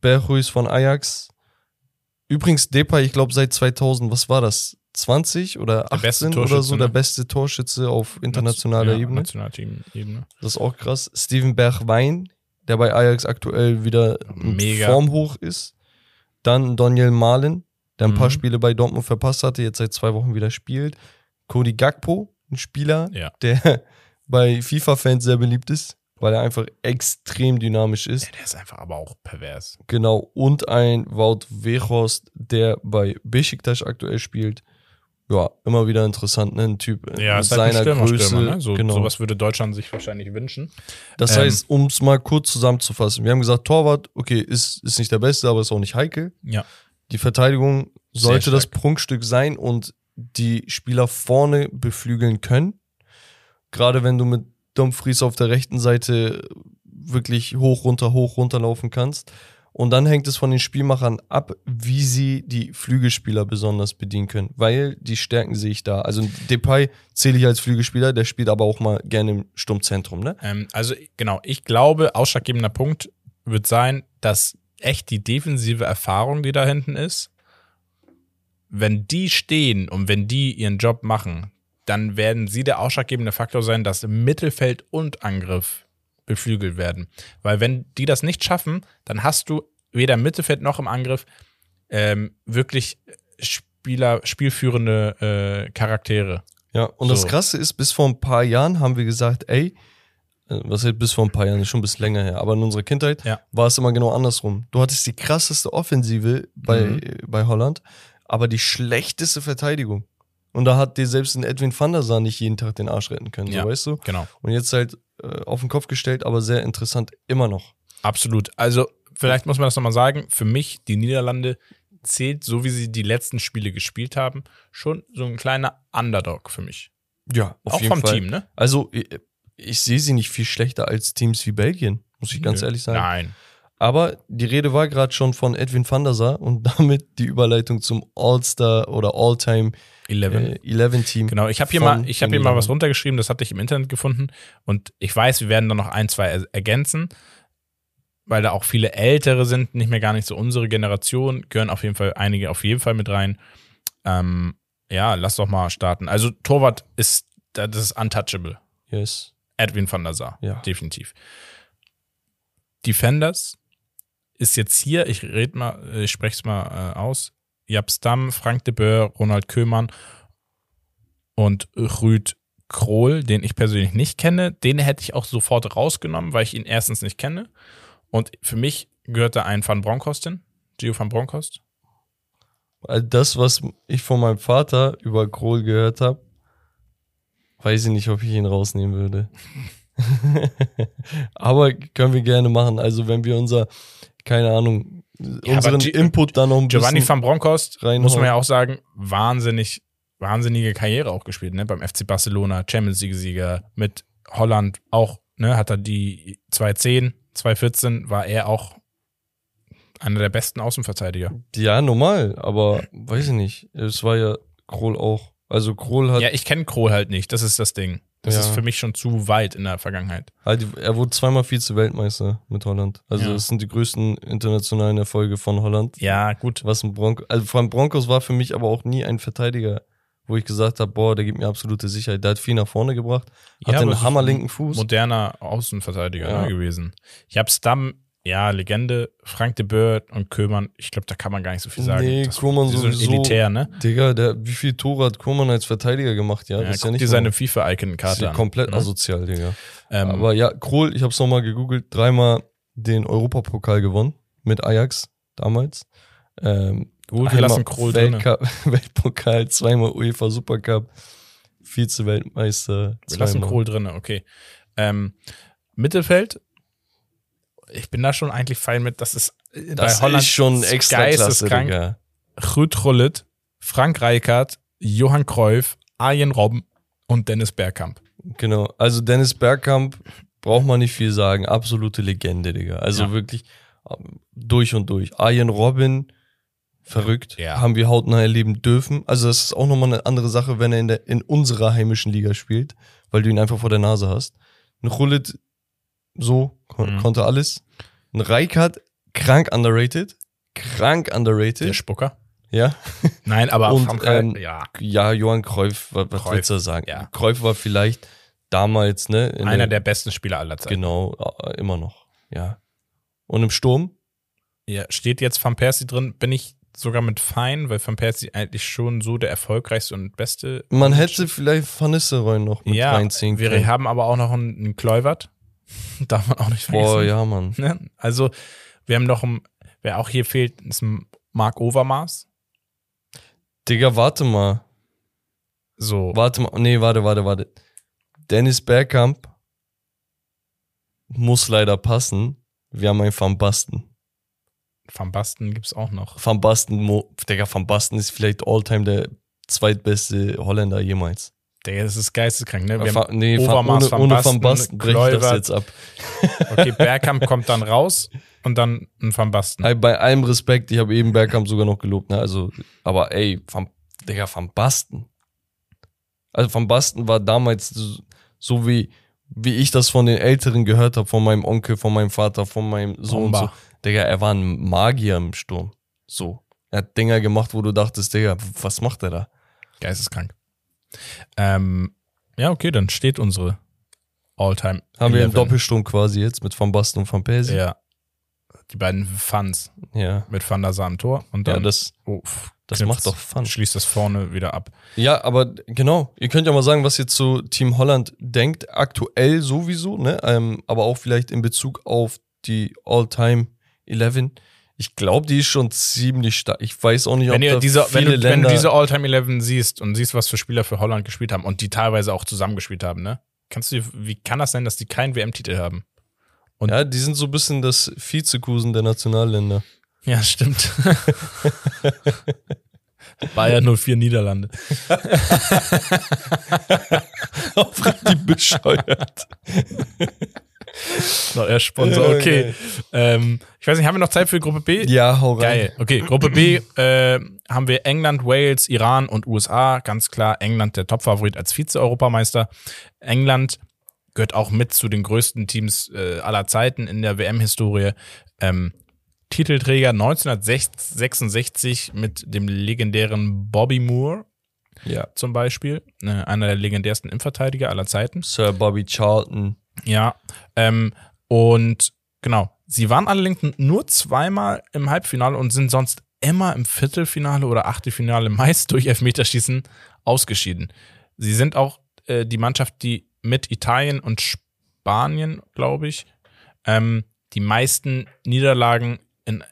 Berghuis von Ajax. Übrigens Depay, ich glaube seit 2000, was war das? 20 oder 18 oder so, ne? Der beste Torschütze auf internationaler Ebene. Nationalteam-Ebene. Das ist auch krass. Steven Bergwijn, der bei Ajax aktuell wieder formhoch ist. Dann Daniel Malen, der ein paar Spiele bei Dortmund verpasst hatte, jetzt seit 2 Wochen wieder spielt. Cody Gakpo, ein Spieler, der bei FIFA-Fans sehr beliebt ist, weil er einfach extrem dynamisch ist. Ja, der ist einfach aber auch pervers. Genau, und ein Wout Weghorst, der bei Besiktas aktuell spielt. Ja, immer wieder interessant, ne? Ein Typ mit seiner halt Größe. Ne? So, genau. Sowas würde Deutschland sich wahrscheinlich wünschen. Das heißt, um es mal kurz zusammenzufassen, wir haben gesagt, Torwart, okay, ist nicht der Beste, aber ist auch nicht heikel. Ja. Die Verteidigung sollte das Prunkstück sein und die Spieler vorne beflügeln können. Gerade wenn du mit Dumfries auf der rechten Seite wirklich hoch, runter laufen kannst. Und dann hängt es von den Spielmachern ab, wie sie die Flügelspieler besonders bedienen können. Weil die Stärken sehe ich da. Also Depay zähle ich als Flügelspieler, der spielt aber auch mal gerne im Sturmzentrum, ne? Also genau, ich glaube, ausschlaggebender Punkt wird sein, dass echt die defensive Erfahrung, die da hinten ist, wenn die stehen und wenn die ihren Job machen, dann werden sie der ausschlaggebende Faktor sein, dass Mittelfeld und Angriff beflügelt werden. Weil wenn die das nicht schaffen, dann hast du weder im Mittelfeld noch im Angriff wirklich spielführende Charaktere. Ja, und so. Das Krasse ist, bis vor ein paar Jahren haben wir gesagt, was heißt bis vor ein paar Jahren, ist schon ein bisschen länger her, aber in unserer Kindheit war es immer genau andersrum. Du hattest die krasseste Offensive bei Holland, aber die schlechteste Verteidigung. Und da hat dir selbst ein Edwin van der Sar nicht jeden Tag den Arsch retten können, so weißt du? Genau. Und jetzt halt auf den Kopf gestellt, aber sehr interessant immer noch. Absolut. Also vielleicht muss man das nochmal sagen, für mich, die Niederlande zählt, so wie sie die letzten Spiele gespielt haben, schon so ein kleiner Underdog für mich. Ja, auf jeden Fall. Auch vom Team, ne? Also ich sehe sie nicht viel schlechter als Teams wie Belgien, muss ich ganz ehrlich sagen. Nein. Aber die Rede war gerade schon von Edwin van der Sar und damit die Überleitung zum All-Star oder All-Time 11-Team. Genau, ich habe hier mal was runtergeschrieben, das hatte ich im Internet gefunden und ich weiß, wir werden da noch 1, 2 ergänzen, weil da auch viele Ältere sind, nicht mehr gar nicht so unsere Generation, gehören auf jeden Fall einige mit rein. Lass doch mal starten. Also Torwart das ist untouchable. Yes. Edwin van der Sar, definitiv. Defenders ist jetzt hier, ich spreche es mal aus, Jaap Stam, Frank de Boer, Ronald Koeman und Ruud Krol, den ich persönlich nicht kenne. Den hätte ich auch sofort rausgenommen, weil ich ihn erstens nicht kenne. Und für mich gehört da ein Van Bronckhorst hin, Gio van Bronckhorst. Das, was ich von meinem Vater über Krol gehört habe, weiß ich nicht, ob ich ihn rausnehmen würde. Aber können wir gerne machen. Also wenn wir unseren Input da noch ein Giovanni bisschen Giovanni van Bronckhorst, reinhauen. Muss man ja auch sagen, wahnsinnige Karriere auch gespielt, ne? Beim FC Barcelona, Champions-League-Sieger, mit Holland auch, ne? Hat er die 2010, 2014 war er auch einer der besten Außenverteidiger. Ja, normal, aber weiß ich nicht. Es war ja Krol auch. Also Krol hat... Ja, ich kenne Krol halt nicht, das ist das Ding. Das ist für mich schon zu weit in der Vergangenheit. Er wurde 2-mal Vize-Weltmeister mit Holland. Also das sind die größten internationalen Erfolge von Holland. Ja, gut. Van Bronckhorst war für mich aber auch nie ein Verteidiger, wo ich gesagt habe, boah, der gibt mir absolute Sicherheit. Der hat viel nach vorne gebracht, hat den hammerlinken Fuß. Moderner Außenverteidiger gewesen. Ich habe Stam, Legende, Frank de Boer und Koeman. Ich glaube, da kann man gar nicht so viel sagen. Nee, Koeman sowieso. Elitär, ne? Digga, wie viele Tore hat Koeman als Verteidiger gemacht? Ja, das ist ja nicht. Guck dir seine FIFA-Icon-Karte an. Komplett asozial, Digga. Aber Krol, ich hab's nochmal gegoogelt, 3-mal den Europapokal gewonnen. Mit Ajax damals. Gut, wir lassen Krol drin. Weltpokal, 2-mal UEFA Supercup, Vize-Weltmeister. Wir lassen Krol drin, okay. Mittelfeld. Ich bin da schon eigentlich fein mit, das ist bei Holland schon extra geisteskrank. Ruud Gullit, Frank Rijkaard, Johan Cruyff, Arjen Robben und Dennis Bergkamp. Genau, also Dennis Bergkamp braucht man nicht viel sagen, absolute Legende, Digga. Also wirklich durch und durch. Arjen Robben, verrückt, ja, haben wir hautnah erleben dürfen. Also das ist auch nochmal eine andere Sache, wenn er in unserer heimischen Liga spielt, weil du ihn einfach vor der Nase hast. Ein Gullit, so, konnte alles. Ein Rijkaard, krank underrated. Der Spucker. Ja. Nein, aber und, Frankreich, ja. Ja, Johan Cruyff, was willst du sagen? Ja. Cruyff war vielleicht damals, ne? Einer der besten Spieler aller Zeiten. Genau, immer noch, ja. Und im Sturm? Ja, steht jetzt Van Persie drin, bin ich sogar mit fein, weil Van Persie eigentlich schon so der erfolgreichste und beste. Man hätte vielleicht Van Nistelrooy noch mit reinziehen können. Wir haben aber auch noch einen Kluivert. Darf man auch nicht vergessen. Boah, ja, Mann. Ne? Also, wir haben noch einen, wer auch hier fehlt, ist ein Marc Overmars. Digga, warte mal. So. Warte mal. Nee, warte. Dennis Bergkamp muss leider passen. Wir haben einen Van Basten. Van Basten gibt's auch noch. Van Basten, Digga, Van Basten ist vielleicht all-time der zweitbeste Holländer jemals. Digga, das ist geisteskrank, ne? Wir haben Overmars, ohne Van Basten breche ich das jetzt ab. Okay, Bergkamp kommt dann raus und dann ein Van Basten. Bei allem Respekt, ich habe eben Bergkamp sogar noch gelobt, ne? Also, aber ey, Digga, Van Basten. Also Van Basten war damals so wie ich das von den Älteren gehört habe, von meinem Onkel, von meinem Vater, von meinem Sohn und so. Digga, er war ein Magier im Sturm. So. Er hat Dinger gemacht, wo du dachtest, Digga, was macht er da? Geisteskrank. Ja, okay, dann steht unsere All-Time. Haben wir einen Doppelsturm quasi jetzt mit Van Basten und Van Persie? Ja. Die beiden Fans. Ja. Mit Van der Sar am Tor. Und dann, ja, das macht doch Fun. Schließt das vorne wieder ab. Ja, aber genau. Ihr könnt ja mal sagen, was ihr zu Team Holland denkt. Aktuell sowieso, ne? Aber auch vielleicht in Bezug auf die All-Time 11. Ich glaube, die ist schon ziemlich stark. Ich weiß auch nicht, ob da viele Länder... Wenn du diese All-Time 11 siehst und siehst, was für Spieler für Holland gespielt haben und die teilweise auch zusammengespielt haben, ne? Wie kann das sein, dass die keinen WM-Titel haben? Und ja, die sind so ein bisschen das Vizekusen der Nationalländer. Ja, stimmt. Bayern 04 Niederlande. Auf richtig bescheuert. Noch erst Sponsor, okay. Ich weiß nicht, haben wir noch Zeit für Gruppe B? Ja, hau rein. Geil. Okay, Gruppe B haben wir England, Wales, Iran und USA. Ganz klar, England der Topfavorit als Vize-Europameister. England gehört auch mit zu den größten Teams aller Zeiten in der WM-Historie. Titelträger 1966 mit dem legendären Bobby Moore, ja, zum Beispiel. Einer der legendärsten Innenverteidiger aller Zeiten. Sir Bobby Charlton. Ja, und genau. Sie waren allerdings nur zweimal im Halbfinale und sind sonst immer im Viertelfinale oder Achtelfinale meist durch Elfmeterschießen ausgeschieden. Sie sind auch die Mannschaft, die mit Italien und Spanien, glaube ich, die meisten Niederlagen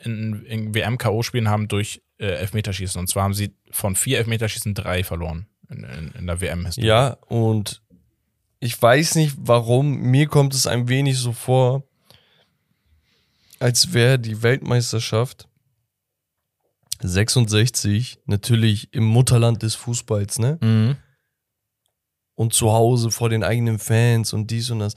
in WM-K.O.-Spielen haben durch Elfmeterschießen. Und zwar haben sie von 4 Elfmeterschießen 3 verloren in der WM-Historie. Ja, und ich weiß nicht, warum, mir kommt es ein wenig so vor, als wäre die Weltmeisterschaft 66 natürlich im Mutterland des Fußballs, ne? Mhm. Und zu Hause vor den eigenen Fans und dies und das.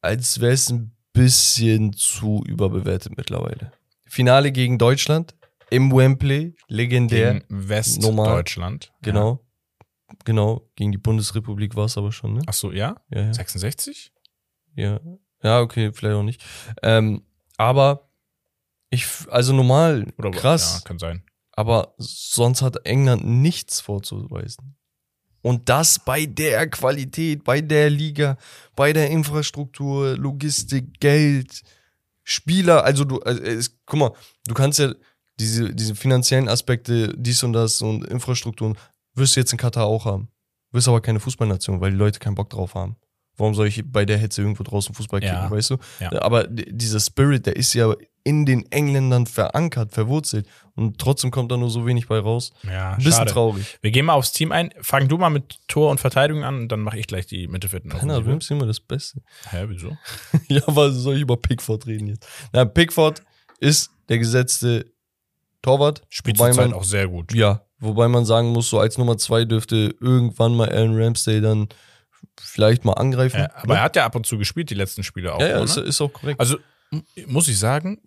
Als wäre es ein bisschen zu überbewertet mittlerweile. Finale gegen Deutschland im Wembley, legendär. Gegen Westdeutschland. Genau. Ja. Genau, gegen die Bundesrepublik war es aber schon, ne? Ach so, ja? Ja. 66? Ja. Ja, okay, vielleicht auch nicht. Aber also normal, oder krass. Ja, kann sein. Aber sonst hat England nichts vorzuweisen. Und das bei der Qualität, bei der Liga, bei der Infrastruktur, Logistik, Geld, Spieler. Also guck mal, du kannst ja diese finanziellen Aspekte, dies und das und Infrastrukturen, wirst du jetzt in Katar auch haben. Wirst aber keine Fußballnation, weil die Leute keinen Bock drauf haben. Warum soll ich bei der Hetze irgendwo draußen Fußball kicken, ja, weißt du? Ja. Aber dieser Spirit, der ist ja in den Engländern verankert, verwurzelt. Und trotzdem kommt da nur so wenig bei raus. Ja, ein bisschen schade. Traurig. Wir gehen mal aufs Team ein. Fang du mal mit Tor und Verteidigung an und dann mache ich gleich die Mittelfelden. Keiner Wims immer das Beste. Hä, wieso? Ja, weil soll ich über Pickford reden jetzt? Na, Pickford ist der gesetzte Torwart. Spielt zur Zeit auch sehr gut. Ja. Wobei man sagen muss, so als Nummer 2 dürfte irgendwann mal Aaron Ramsdale dann vielleicht mal angreifen. Aber er hat ja ab und zu gespielt, die letzten Spiele auch. Ja, ist auch korrekt. Also muss ich sagen,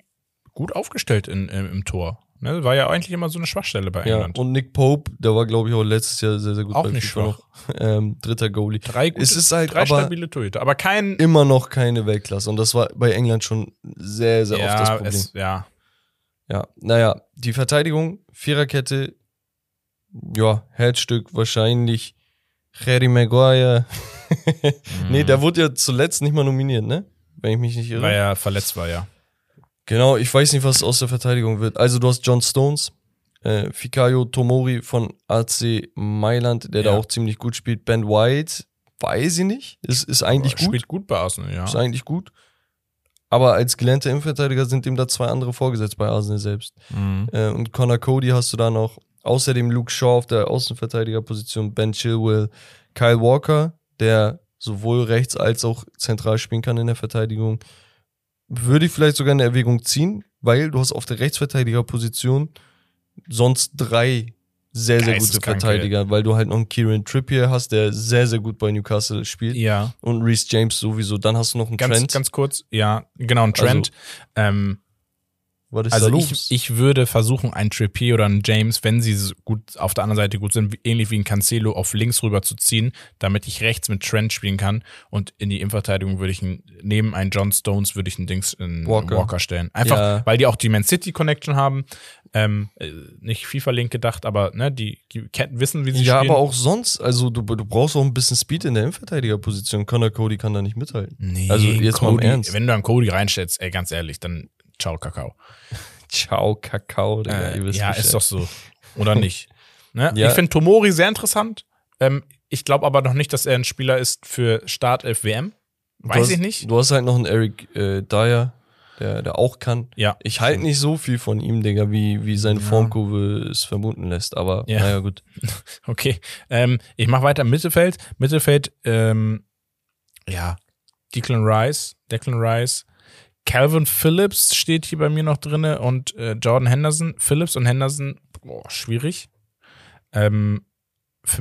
gut aufgestellt im Tor. Ne? War ja eigentlich immer so eine Schwachstelle bei England. Ja, und Nick Pope, der war, glaube ich, auch letztes Jahr sehr, sehr gut. Auch nicht schwach. Dritter Goalie. Drei stabile Torhüter, aber kein... Immer noch keine Weltklasse. Und das war bei England schon sehr, sehr oft das Problem. Naja, die Verteidigung, Viererkette, ja, Herzstück wahrscheinlich Harry Maguire. Nee, der wurde ja zuletzt nicht mal nominiert, ne? Wenn ich mich nicht irre. Weil er verletzt war, ja. Genau, ich weiß nicht, was aus der Verteidigung wird. Also du hast John Stones, Fikayo Tomori von AC Mailand, der da auch ziemlich gut spielt. Ben White, weiß ich nicht, ist eigentlich gut. Spielt gut bei Arsenal, ja. Ist eigentlich gut. Aber als gelernter Innenverteidiger sind ihm da zwei andere vorgesetzt bei Arsenal selbst. Mhm. Und Connor Cody hast du da noch. Außerdem Luke Shaw auf der Außenverteidigerposition, Ben Chilwell, Kyle Walker, der sowohl rechts als auch zentral spielen kann in der Verteidigung. Würde ich vielleicht sogar in Erwägung ziehen, weil du hast auf der Rechtsverteidigerposition sonst drei sehr, sehr gute Verteidiger, weil du halt noch einen Kieran Trippier hast, der sehr, sehr gut bei Newcastle spielt. Ja. Und Reece James sowieso. Dann hast du noch einen Trent. Ganz kurz, ja, genau, einen Trent. Also, ich würde versuchen, einen Trippier oder einen James, wenn sie gut auf der anderen Seite gut sind, ähnlich wie ein Cancelo, auf links rüber zu ziehen, damit ich rechts mit Trent spielen kann. Und in die Innenverteidigung würde ich neben einen John Stones würde ich einen Walker stellen. Einfach, weil die auch die Man City Connection haben. Nicht FIFA-Link gedacht, aber ne, die wissen, wie sie spielen. Ja, aber auch sonst, also du brauchst auch ein bisschen Speed in der Innenverteidigerposition. Connor Cody kann da nicht mithalten. Nee, also jetzt Cody, mal im Ernst. Wenn du an Cody reinstellst, ey, ganz ehrlich, dann ciao, Kakao. Ciao, Kakao. Digga, ihr wisst Bescheid. Ist doch so. Oder nicht? Ne? Ja. Ich finde Tomori sehr interessant. Ich glaube aber noch nicht, dass er ein Spieler ist für Startelf WM. Ich nicht. Du hast halt noch einen Eric Dyer, der auch kann. Ja. Ich halte nicht so viel von ihm, Digga, wie seine Formkurve es vermuten lässt. Aber naja, gut. Okay. Ich mache weiter im Mittelfeld. Declan Rice. Kalvin Phillips steht hier bei mir noch drin und Jordan Henderson. Phillips und Henderson, schwierig. Für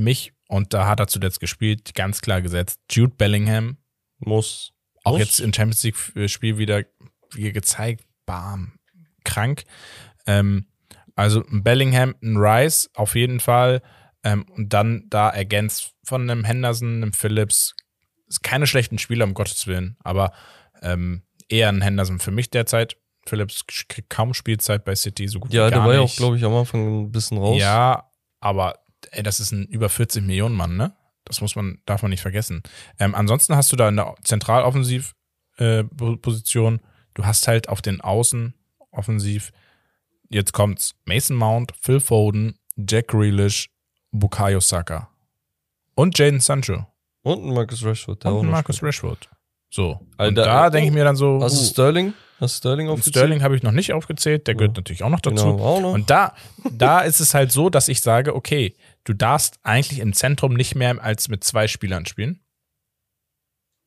mich, und da hat er zuletzt gespielt, ganz klar gesetzt, Jude Bellingham. Muss. Jetzt im Champions-League-Spiel wieder gezeigt, bam, krank. Also ein Bellingham, ein Rice auf jeden Fall. Und dann da ergänzt von einem Henderson, einem Phillips. Ist keine schlechten Spieler, um Gottes Willen, aber eher ein Henderson für mich derzeit. Phillips kriegt kaum Spielzeit bei City, so gut wie gar nicht. Ja, der war ja auch, glaube ich, am Anfang ein bisschen raus. Ja, aber ey, das ist ein über 40-Millionen-Mann, ne? Das darf man nicht vergessen. Ansonsten hast du da in der Zentraloffensiv-Position, du hast halt auf den Außen offensiv, jetzt kommt's, Mason Mount, Phil Foden, Jack Grealish, Bukayo Saka und Jadon Sancho. Und ein Marcus Rashford. So, also und da denke ich mir dann so... Hast du Sterling? Aufgezählt? Sterling habe ich noch nicht aufgezählt, der gehört natürlich auch noch dazu. Genau, auch noch. Und da ist es halt so, dass ich sage, okay, du darfst eigentlich im Zentrum nicht mehr als mit zwei Spielern spielen.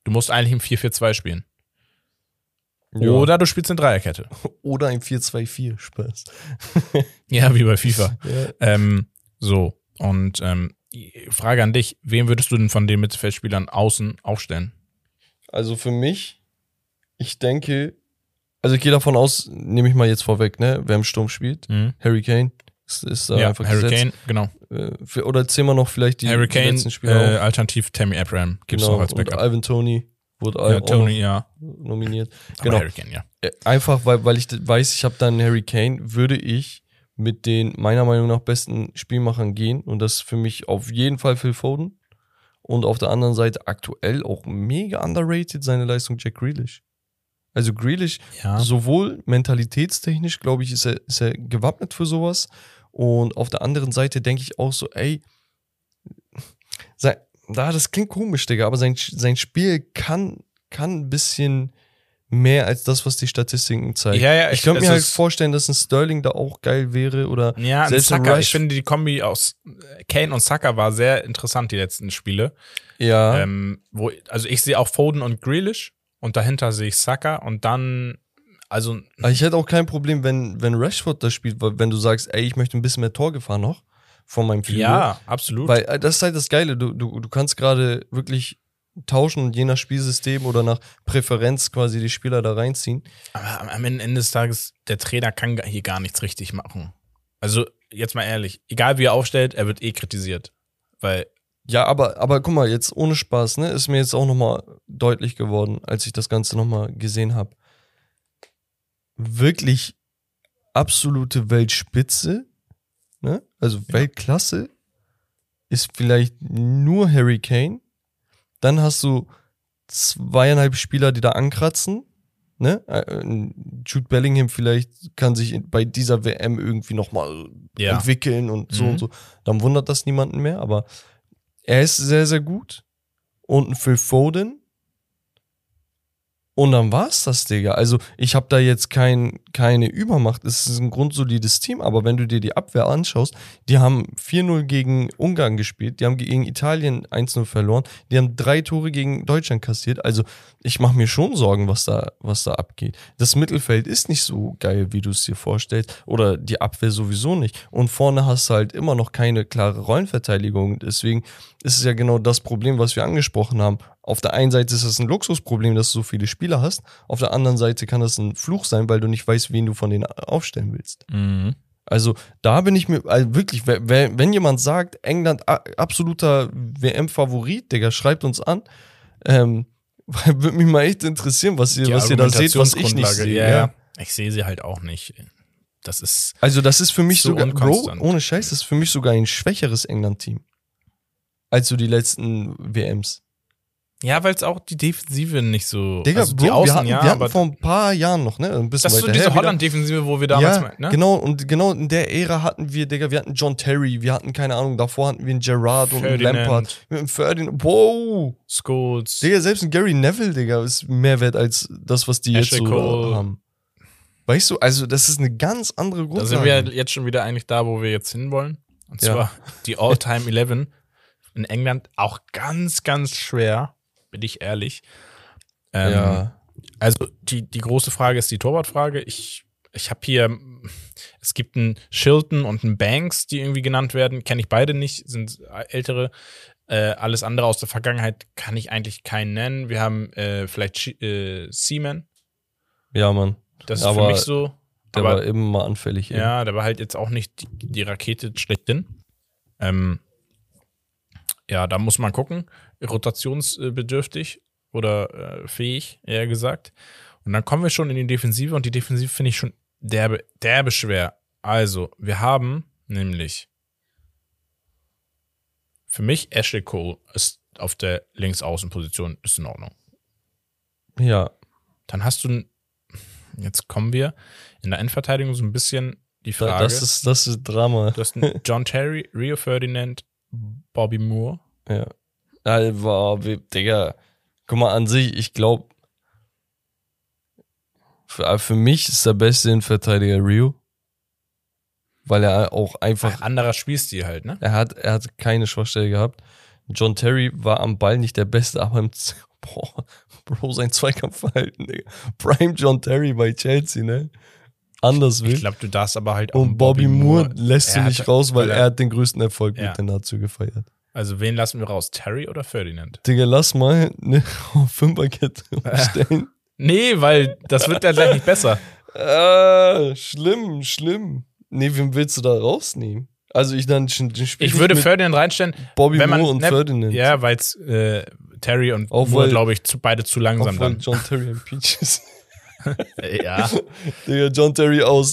Du musst eigentlich im 4-4-2 spielen. Ja. Oder du spielst eine Dreierkette. Oder im 4-2-4 spielst. Ja, wie bei FIFA. Ja. Frage an dich, wen würdest du denn von den Mittelfeldspielern außen aufstellen? Also für mich, ich denke, also ich gehe davon aus, nehme ich mal jetzt vorweg, ne, wer im Sturm spielt, Harry Kane ist da einfach gesetzt. Harry Kane, genau. Oder zählen wir noch vielleicht die letzten Spieler auf. Alternativ Tammy Abraham gibt es noch als Backup. Und Ivan Toney wurde nominiert. Genau. Aber Harry Kane, ja. Einfach, weil ich weiß, ich habe dann Harry Kane, würde ich mit den meiner Meinung nach besten Spielmachern gehen. Und das ist für mich auf jeden Fall Phil Foden. Und auf der anderen Seite aktuell auch mega underrated seine Leistung Jack Grealish. Also Grealish, sowohl mentalitätstechnisch, glaube ich, ist er gewappnet für sowas. Und auf der anderen Seite denke ich auch so, ey, das klingt komisch, Digga, aber sein Spiel kann ein bisschen mehr als das, was die Statistiken zeigen. Ich könnte mir halt vorstellen, dass ein Sterling da auch geil wäre oder selbst ein Saka. Ich finde, die Kombi aus Kane und Saka war sehr interessant, die letzten Spiele. Ja. Also ich sehe auch Foden und Grealish und dahinter sehe ich Saka und dann aber ich hätte auch kein Problem, wenn Rashford das spielt, wenn du sagst, ey, ich möchte ein bisschen mehr Torgefahr noch von meinem Flügel. Ja, absolut. Weil das ist halt das Geile, du kannst gerade wirklich tauschen und je nach Spielsystem oder nach Präferenz quasi die Spieler da reinziehen. Aber am Ende des Tages, der Trainer kann hier gar nichts richtig machen. Also jetzt mal ehrlich, egal wie er aufstellt, er wird eh kritisiert. Weil ja, aber guck mal, jetzt ohne Spaß, ne, ist mir jetzt auch nochmal deutlich geworden, als ich das Ganze nochmal gesehen habe. Wirklich absolute Weltspitze, ne? Also ja. Weltklasse ist vielleicht nur Harry Kane. Dann hast du 2,5 Spieler, die da ankratzen. Ne? Jude Bellingham vielleicht kann sich bei dieser WM irgendwie nochmal entwickeln und so und so. Dann wundert das niemanden mehr, aber er ist sehr, sehr gut. Und ein Phil Foden. Und dann war's das, Digga. Also ich habe da jetzt keine Übermacht. Es ist ein grundsolides Team, aber wenn du dir die Abwehr anschaust, die haben 4-0 gegen Ungarn gespielt, die haben gegen Italien 1-0 verloren, die haben 3 Tore gegen Deutschland kassiert. Also ich mache mir schon Sorgen, was da abgeht. Das Mittelfeld ist nicht so geil, wie du es dir vorstellst, oder die Abwehr sowieso nicht. Und vorne hast du halt immer noch keine klare Rollenverteidigung. Deswegen ist es ja genau das Problem, was wir angesprochen haben. Auf der einen Seite ist das ein Luxusproblem, dass du so viele Spieler hast. Auf der anderen Seite kann das ein Fluch sein, weil du nicht weißt, wen du von denen aufstellen willst. Mhm. Also da bin ich mir, also wirklich, wenn jemand sagt, England absoluter WM-Favorit, Digga, schreibt uns an. Würde mich mal echt interessieren, was ihr da seht, was ich nicht sehe. Ja. Ich sehe sie halt auch nicht. Das ist für mich so sogar, Bro, ohne Scheiß, das ist für mich sogar ein schwächeres England-Team als so die letzten WMs. Ja, weil es auch die Defensive nicht so... Digga, also Bro, wir hatten vor ein paar Jahren noch, ne? Ein bisschen das ist so diese Holland-Defensive, wo wir damals... Ja, ne? Genau, und genau in der Ära hatten wir, Digga, wir hatten John Terry, wir hatten, keine Ahnung, davor hatten wir einen Gerrard und einen Lampard. Ferdinand. Wow! Scholes. Digga, selbst ein Gary Neville, Digga, ist mehr wert als das, was die jetzt Ashley so Cole haben. Weißt du, also das ist eine ganz andere Gruppe. Da sind wir jetzt schon wieder eigentlich da, wo wir jetzt hinwollen. Und zwar die All-Time 11 in England. Auch ganz, ganz schwer... Bin ich ehrlich. Also die große Frage ist die Torwartfrage. Ich habe hier, es gibt einen Shilton und einen Banks, die irgendwie genannt werden. Kenne ich beide nicht, sind ältere. Alles andere aus der Vergangenheit kann ich eigentlich keinen nennen. Wir haben vielleicht Seaman. Ja, Mann. Das ist aber für mich so. Der war immer anfällig. Eben. Ja, der war halt jetzt auch nicht die Rakete schlechthin. Ja, da muss man gucken. Rotationsbedürftig oder fähig, eher gesagt. Und dann kommen wir schon in die Defensive und die Defensive finde ich schon derbe schwer. Also, wir haben nämlich für mich Ashley Cole ist auf der Linksaußenposition, ist in Ordnung. Ja. Dann hast du, jetzt kommen wir in der Endverteidigung so ein bisschen die Frage. Ja, das ist Drama. Du hast einen John Terry, Rio Ferdinand, Bobby Moore. Ja. Alba, Digga. Guck mal, an sich, ich glaube, für mich ist der beste Innenverteidiger Rio. Weil er auch einfach. Ein anderer Spielstil halt, ne? Er hat keine Schwachstelle gehabt. John Terry war am Ball nicht der Beste, aber Bro, sein Zweikampfverhalten, Digga. Prime John Terry bei Chelsea, ne? Anders will. Ich glaube, du darfst aber halt auch. Und Bobby Moore lässt du nicht raus, weil er hat den größten Erfolg mit den Nazis gefeiert. Also, wen lassen wir raus? Terry oder Ferdinand? Digga, lass mal eine Fünferkette umstellen. Nee, weil das wird ja gleich nicht besser. Schlimm. Nee, wen willst du da rausnehmen? Also, ich würde Ferdinand reinstellen. Bobby Moore und Ferdinand. Ja, weil es Terry und Moore, glaube ich, beide zu langsam dann. John Terry und Peaches. Ja. Digga, John Terry aus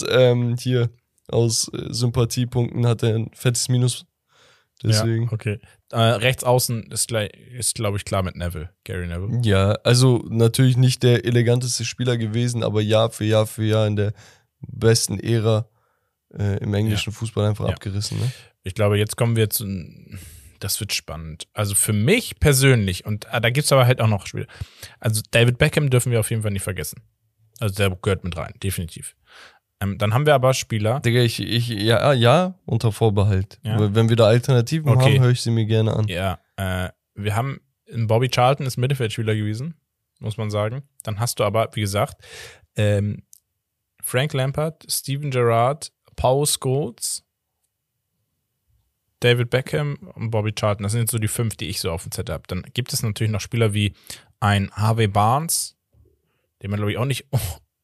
Sympathiepunkten hat er ein fettes Minus. Deswegen. Ja, okay. Rechts außen ist glaube ich, klar mit Neville. Gary Neville. Ja, also natürlich nicht der eleganteste Spieler gewesen, aber Jahr für Jahr für Jahr in der besten Ära im englischen Fußball einfach abgerissen. Ne? Ich glaube, jetzt kommen wir zu... Das wird spannend. Also für mich persönlich, und da gibt es aber halt auch noch Spiele. Also David Beckham dürfen wir auf jeden Fall nicht vergessen. Also der gehört mit rein, definitiv. Dann haben wir aber Spieler. Digga, ich unter Vorbehalt. Ja. Wenn wir da Alternativen haben, höre ich sie mir gerne an. Ja, wir haben, Bobby Charlton ist Mittelfeldspieler gewesen, muss man sagen. Dann hast du aber, wie gesagt, Frank Lampard, Steven Gerrard, Paul Scholes, David Beckham und Bobby Charlton. Das sind jetzt so die 5, die ich so auf dem Zettel habe. Dann gibt es natürlich noch Spieler wie ein Harvey Barnes, den man, glaube ich, auch nicht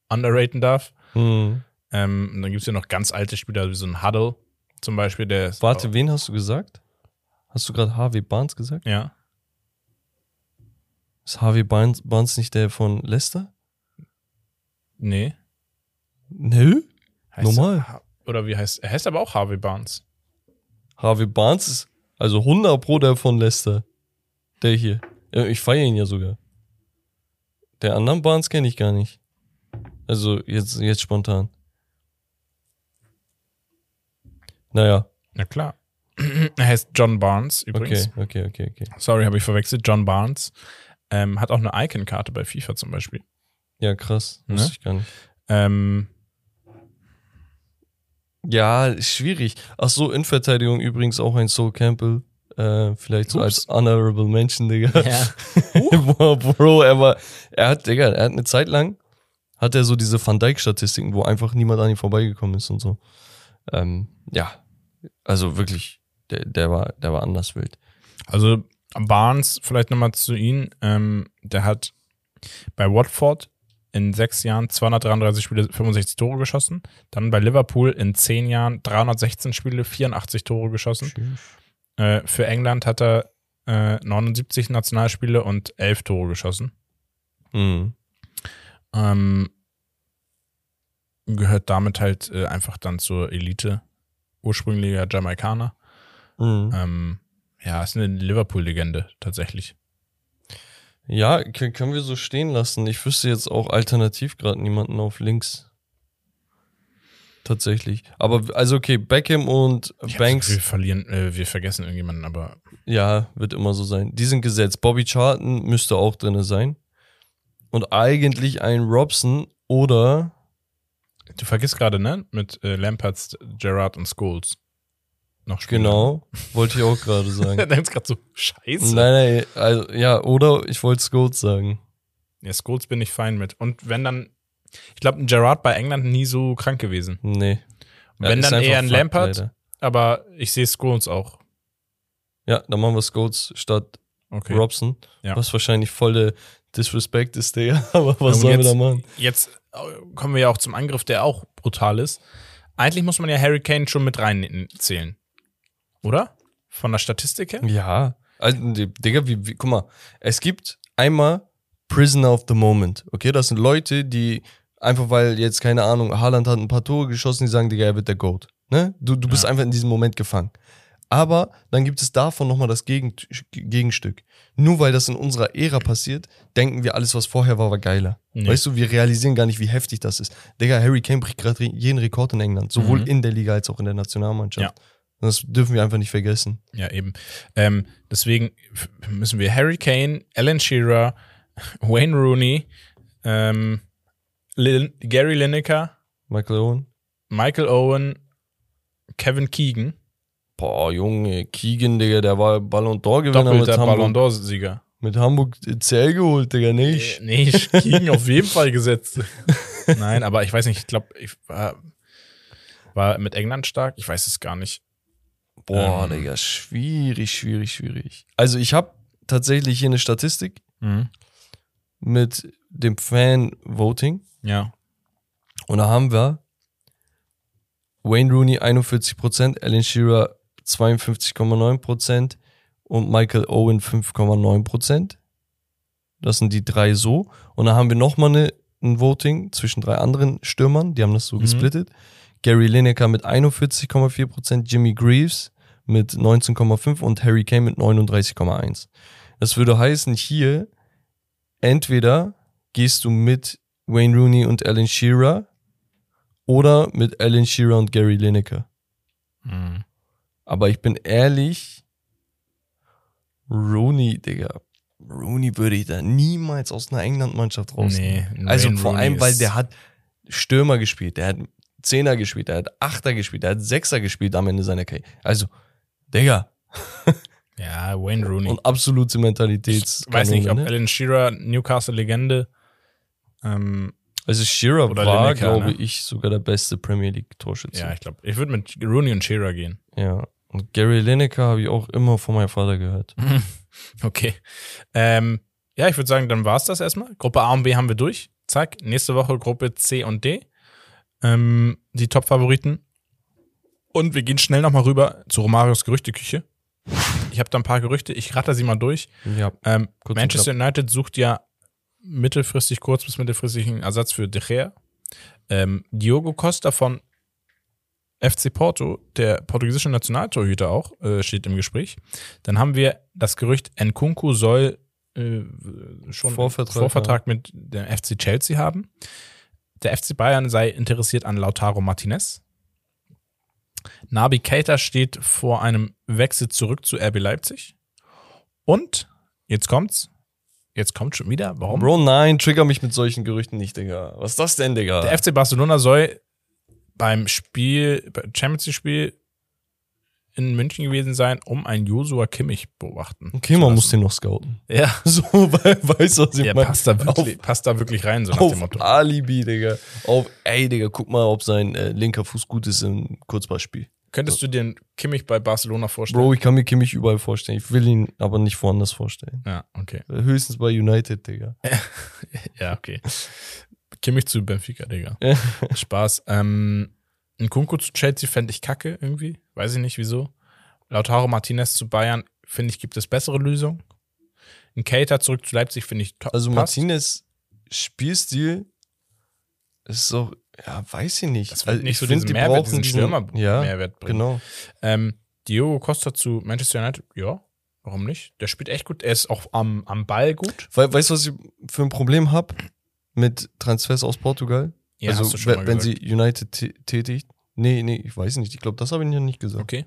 underraten darf. Mhm. Dann gibt es ja noch ganz alte Spieler, wie so ein Huddle zum Beispiel. Der Warte, wen hast du gesagt? Hast du gerade Harvey Barnes gesagt? Ja. Ist Harvey Barnes nicht der von Leicester? Nee. Nö? Heißt normal. Oder wie heißt er? Er heißt aber auch Harvey Barnes. Harvey Barnes ist also 100 Pro der von Leicester. Der hier. Ich feiere ihn ja sogar. Der anderen Barnes kenne ich gar nicht. Also jetzt spontan. Naja. Na klar. Er heißt John Barnes übrigens. Okay. Sorry, habe ich verwechselt. John Barnes. Hat auch eine Icon-Karte bei FIFA zum Beispiel. Ja, krass. Wusste ich gar nicht. Ja, schwierig. Ach so, in Verteidigung übrigens auch ein Sol Campbell. Vielleicht so als honorable Mention, Digga. Ja. Bro, er hat eine Zeit lang, hat er so diese Van Dijk-Statistiken, wo einfach niemand an ihm vorbeigekommen ist und so. Ja, also wirklich, der war anders wild. Also Barnes, vielleicht nochmal zu ihm, der hat bei Watford in 6 Jahren 233 Spiele, 65 Tore geschossen. Dann bei Liverpool in 10 Jahren 316 Spiele, 84 Tore geschossen. Für England hat er 79 Nationalspiele und 11 Tore geschossen. Mhm. Gehört damit halt einfach dann zur Elite. Ursprünglicher Jamaikaner. Mhm. Ja, ist eine Liverpool-Legende tatsächlich. Ja, können wir so stehen lassen. Ich wüsste jetzt auch alternativ gerade niemanden auf links. Tatsächlich. Aber, also okay, Beckham und Banks. Wir vergessen irgendjemanden, aber... Ja, wird immer so sein. Die sind gesetzt. Bobby Charlton müsste auch drin sein. Und eigentlich ein Robson oder... Du vergisst gerade, ne? Mit Lampard, Gerrard und Scholes. Noch Spieler. Genau, wollte ich auch gerade sagen. Der denkt gerade so, scheiße. Nein, also ja, oder ich wollte Scholes sagen. Ja, Scholes bin ich fein mit. Und wenn dann, ich glaube, ein Gerrard bei England nie so krank gewesen. Nee. Und wenn dann eher ein Lampard, leider. Aber ich sehe Scholes auch. Ja, dann machen wir Scholes statt Robson. Ja. Was wahrscheinlich voll der Disrespect ist, der, aber was sollen wir da machen? Jetzt kommen wir ja auch zum Angriff, der auch brutal ist. Eigentlich muss man ja Harry Kane schon mit reinzählen. Oder? Von der Statistik her? Ja. Also, Digga, guck mal, es gibt einmal Prisoner of the Moment, okay? Das sind Leute, die einfach, weil jetzt, keine Ahnung, Haaland hat ein paar Tore geschossen, die sagen, Digga, er wird der GOAT, ne? Du bist einfach in diesem Moment gefangen. Aber dann gibt es davon nochmal das Gegenstück. Nur weil das in unserer Ära passiert, denken wir, alles, was vorher war, war geiler. Nee. Weißt du, wir realisieren gar nicht, wie heftig das ist. Digga, Harry Kane bricht gerade jeden Rekord in England, sowohl in der Liga als auch in der Nationalmannschaft. Ja. Das dürfen wir einfach nicht vergessen. Ja, eben. Deswegen müssen wir Harry Kane, Alan Shearer, Wayne Rooney, Gary Lineker, Michael Owen, Kevin Keegan. Boah, Junge, Keegan, Digga, der war Ballon d'Or-Gewinner. Doppelter Ballon d'Or-Sieger. Mit Hamburg CL geholt, Digga, nicht. Nee, Keegan auf jeden Fall gesetzt. Nein, aber ich weiß nicht, ich glaube, ich war mit England stark? Ich weiß es gar nicht. Boah, Digga, schwierig. Also ich habe tatsächlich hier eine Statistik mit dem Fan-Voting. Ja. Und da haben wir Wayne Rooney 41%, Alan Shearer 52,9% und Michael Owen 5,9%. Das sind die drei so. Und da haben wir nochmal ein Voting zwischen drei anderen Stürmern. Die haben das so gesplittet. Gary Lineker mit 41,4%, Jimmy Greaves mit 19,5% und Harry Kane mit 39,1%. Das würde heißen, hier entweder gehst du mit Wayne Rooney und Alan Shearer oder mit Alan Shearer und Gary Lineker. Mhm. Aber ich bin ehrlich, Rooney, Digga, Rooney würde ich da niemals aus einer England-Mannschaft rausnehmen. Nee, also vor allem, weil der hat Stürmer gespielt, der hat 10er gespielt, er hat 8er gespielt, er hat 6er gespielt am Ende seiner Karriere. Also, Digga. Ja, Wayne Rooney. Und absolute Mentalitäts. Ich weiß nicht, ob Alan Shearer, Newcastle-Legende. Also Shearer war, glaube ich, sogar der beste Premier League-Torschütze. Ja, ich glaube, ich würde mit Rooney und Shearer gehen. Ja, Und Gary Lineker habe ich auch immer von meinem Vater gehört. Okay. Ja, ich würde sagen, dann war es das erstmal. Gruppe A und B haben wir durch. Zack. Nächste Woche Gruppe C und D. Die Top-Favoriten. Und wir gehen schnell nochmal rüber zu Romarios Gerüchteküche. Ich habe da ein paar Gerüchte. Ich ratter sie mal durch. Ja, Manchester United sucht ja mittelfristig einen Ersatz für De Gea. Diogo Costa von FC Porto, der portugiesische Nationaltorhüter auch, steht im Gespräch. Dann haben wir das Gerücht, Nkunku soll schon Vorvertrag mit dem FC Chelsea haben. Der FC Bayern sei interessiert an Lautaro Martinez. Naby Keita steht vor einem Wechsel zurück zu RB Leipzig. Und, jetzt kommt schon wieder, warum? Bro, nein, trigger mich mit solchen Gerüchten nicht, Digga. Was ist das denn, Digga? Der FC Barcelona soll beim Champions-League-Spiel in München gewesen sein, um einen Joshua Kimmich beobachten. Okay, man muss den noch scouten. Ja. So, weil, weißt du, was ich meine? Passt da wirklich rein, so nach dem Motto. Auf Alibi, Digga. Digga, guck mal, ob sein linker Fuß gut ist im Kurzballspiel. Könntest du dir einen Kimmich bei Barcelona vorstellen? Bro, ich kann mir Kimmich überall vorstellen. Ich will ihn aber nicht woanders vorstellen. Ja, okay. Höchstens bei United, Digga. Ja, okay. Kimmich zu Benfica, Digga. Spaß. Nkunku zu Chelsea fände ich kacke irgendwie. Weiß ich nicht, wieso. Lautaro Martinez zu Bayern, finde ich, gibt es bessere Lösungen. Ein Keita zurück zu Leipzig, finde ich top. Also Martinez Spielstil ist so, ja, weiß ich nicht. Das also, nicht ich so finde, die Mehrwert, brauchen diesen Stürmer-Mehrwert bringen. Genau. Diogo Costa zu Manchester United, ja, warum nicht? Der spielt echt gut, er ist auch am Ball gut. Weißt du, was ich für ein Problem habe mit Transfers aus Portugal? Ja, also, hast du schon mal wenn gesagt. Sie United tätigt. Nee, ich weiß nicht. Ich glaube, das habe ich ja nicht gesagt. Okay.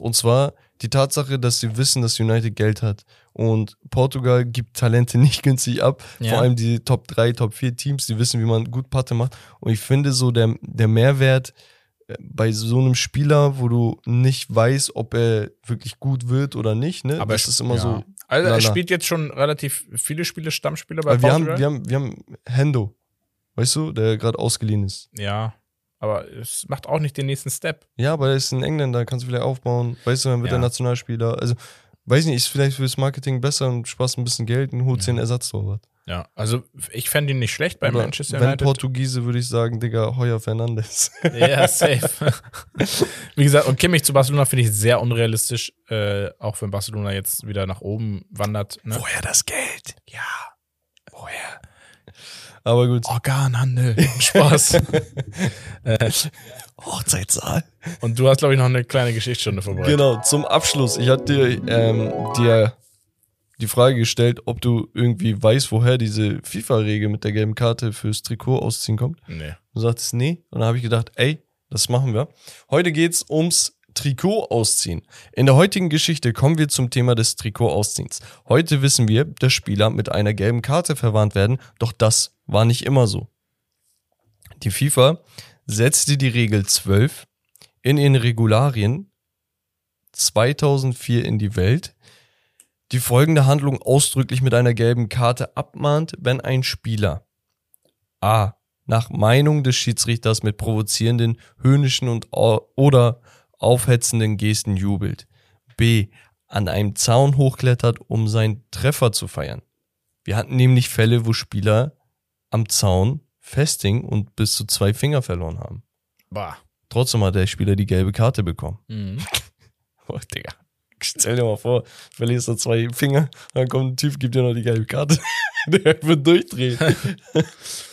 Und zwar die Tatsache, dass sie wissen, dass United Geld hat. Und Portugal gibt Talente nicht günstig ab. Ja. Vor allem die Top 3, Top 4 Teams, die wissen, wie man gut Patte macht. Und ich finde so, der Mehrwert bei so einem Spieler, wo du nicht weißt, ob er wirklich gut wird oder nicht, ne? Aber das ist immer so. Also, er spielt jetzt schon relativ viele Spiele, Stammspieler bei Portugal. Wir haben Hendo. Weißt du, der gerade ausgeliehen ist. Ja, aber es macht auch nicht den nächsten Step. Ja, aber er ist in England, da kannst du vielleicht aufbauen. Weißt du, dann wird er Nationalspieler. Also, weiß nicht, ist vielleicht fürs Marketing besser und sparst ein bisschen Geld und holst dir einen Ersatztorwart. Ja, also ich fände ihn nicht schlecht bei Manchester United. Wenn Portugiese, würde ich sagen, Digga, Heuer Fernandes. Ja, safe. Wie gesagt, und Kimmich zu Barcelona finde ich sehr unrealistisch, auch wenn Barcelona jetzt wieder nach oben wandert. Ne? Woher das Geld? Ja, woher? Aber gut. Organhandel. Spaß. Hochzeitssaal. Und du hast, glaube ich, noch eine kleine Geschichtsstunde vorbereitet. Genau, zum Abschluss. Ich hatte dir die Frage gestellt, ob du irgendwie weißt, woher diese FIFA-Regel mit der gelben Karte fürs Trikot ausziehen kommt. Nee. Du sagtest, nee. Und dann habe ich gedacht, ey, das machen wir. Heute geht's ums Trikot ausziehen. In der heutigen Geschichte kommen wir zum Thema des Trikot-Ausziehens. Heute wissen wir, dass Spieler mit einer gelben Karte verwarnt werden, doch das war nicht immer so. Die FIFA setzte die Regel 12 in ihren Regularien 2004 in die Welt, die folgende Handlung ausdrücklich mit einer gelben Karte abmahnt, wenn ein Spieler A. nach Meinung des Schiedsrichters mit provozierenden, höhnischen oder aufhetzenden Gesten jubelt. B. an einem Zaun hochklettert, um seinen Treffer zu feiern. Wir hatten nämlich Fälle, wo Spieler am Zaun festhingen und bis zu 2 Finger verloren haben. Bah. Trotzdem hat der Spieler die gelbe Karte bekommen. Mhm. Oh, Digga. Stell dir mal vor, du verlierst da 2 Finger, dann kommt ein Typ, gibt dir noch die gelbe Karte. Der wird durchdrehen.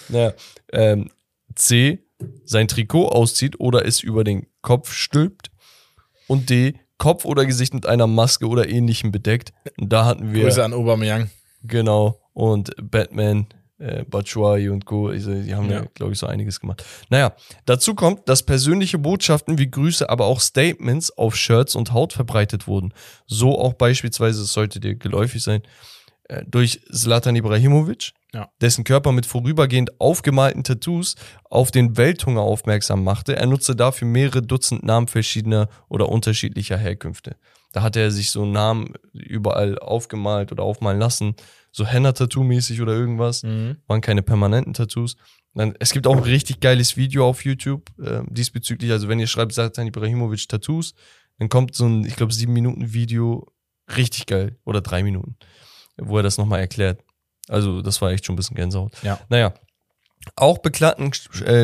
Naja. C. sein Trikot auszieht oder es über den Kopf stülpt. Und D. Kopf oder Gesicht mit einer Maske oder Ähnlichem bedeckt. Und da hatten wir... Grüße an Aubameyang. Genau. Und Batman, Batshuayi und Co. Die haben glaube ich, so einiges gemacht. Naja, dazu kommt, dass persönliche Botschaften wie Grüße, aber auch Statements auf Shirts und Haut verbreitet wurden. So auch beispielsweise, das sollte dir geläufig sein, durch Zlatan Ibrahimovic, dessen Körper mit vorübergehend aufgemalten Tattoos auf den Welthunger aufmerksam machte. Er nutzte dafür mehrere Dutzend Namen verschiedener oder unterschiedlicher Herkünfte. Da hatte er sich so einen Namen überall aufgemalt oder aufmalen lassen, so Henna-Tattoo-mäßig oder irgendwas. Mhm. Waren keine permanenten Tattoos. Es gibt auch ein richtig geiles Video auf YouTube diesbezüglich. Also wenn ihr schreibt, Zlatan Ibrahimovic Tattoos, Dann kommt so ein, ich glaube, 7-Minuten-Video, richtig geil, oder 3 Minuten, wo er das nochmal erklärt. Also das war echt schon ein bisschen Gänsehaut. Ja. Naja, auch beklagten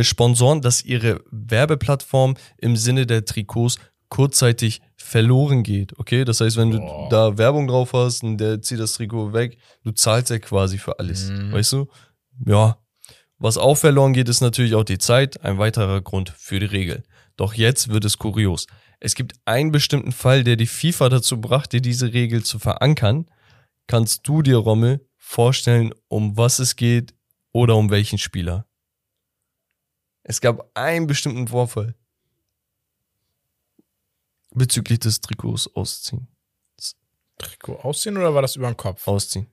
Sponsoren, dass ihre Werbeplattform im Sinne der Trikots kurzzeitig verloren geht. Okay, das heißt, wenn du da Werbung drauf hast und der zieht das Trikot weg, du zahlst ja quasi für alles, weißt du? Ja. Was auch verloren geht, ist natürlich auch die Zeit, ein weiterer Grund für die Regel. Doch jetzt wird es kurios. Es gibt einen bestimmten Fall, der die FIFA dazu brachte, diese Regel zu verankern. Kannst du dir, Rommel, vorstellen, um was es geht oder um welchen Spieler? Es gab einen bestimmten Vorfall bezüglich des Trikots ausziehen. Trikot ausziehen oder war das über den Kopf? Ausziehen.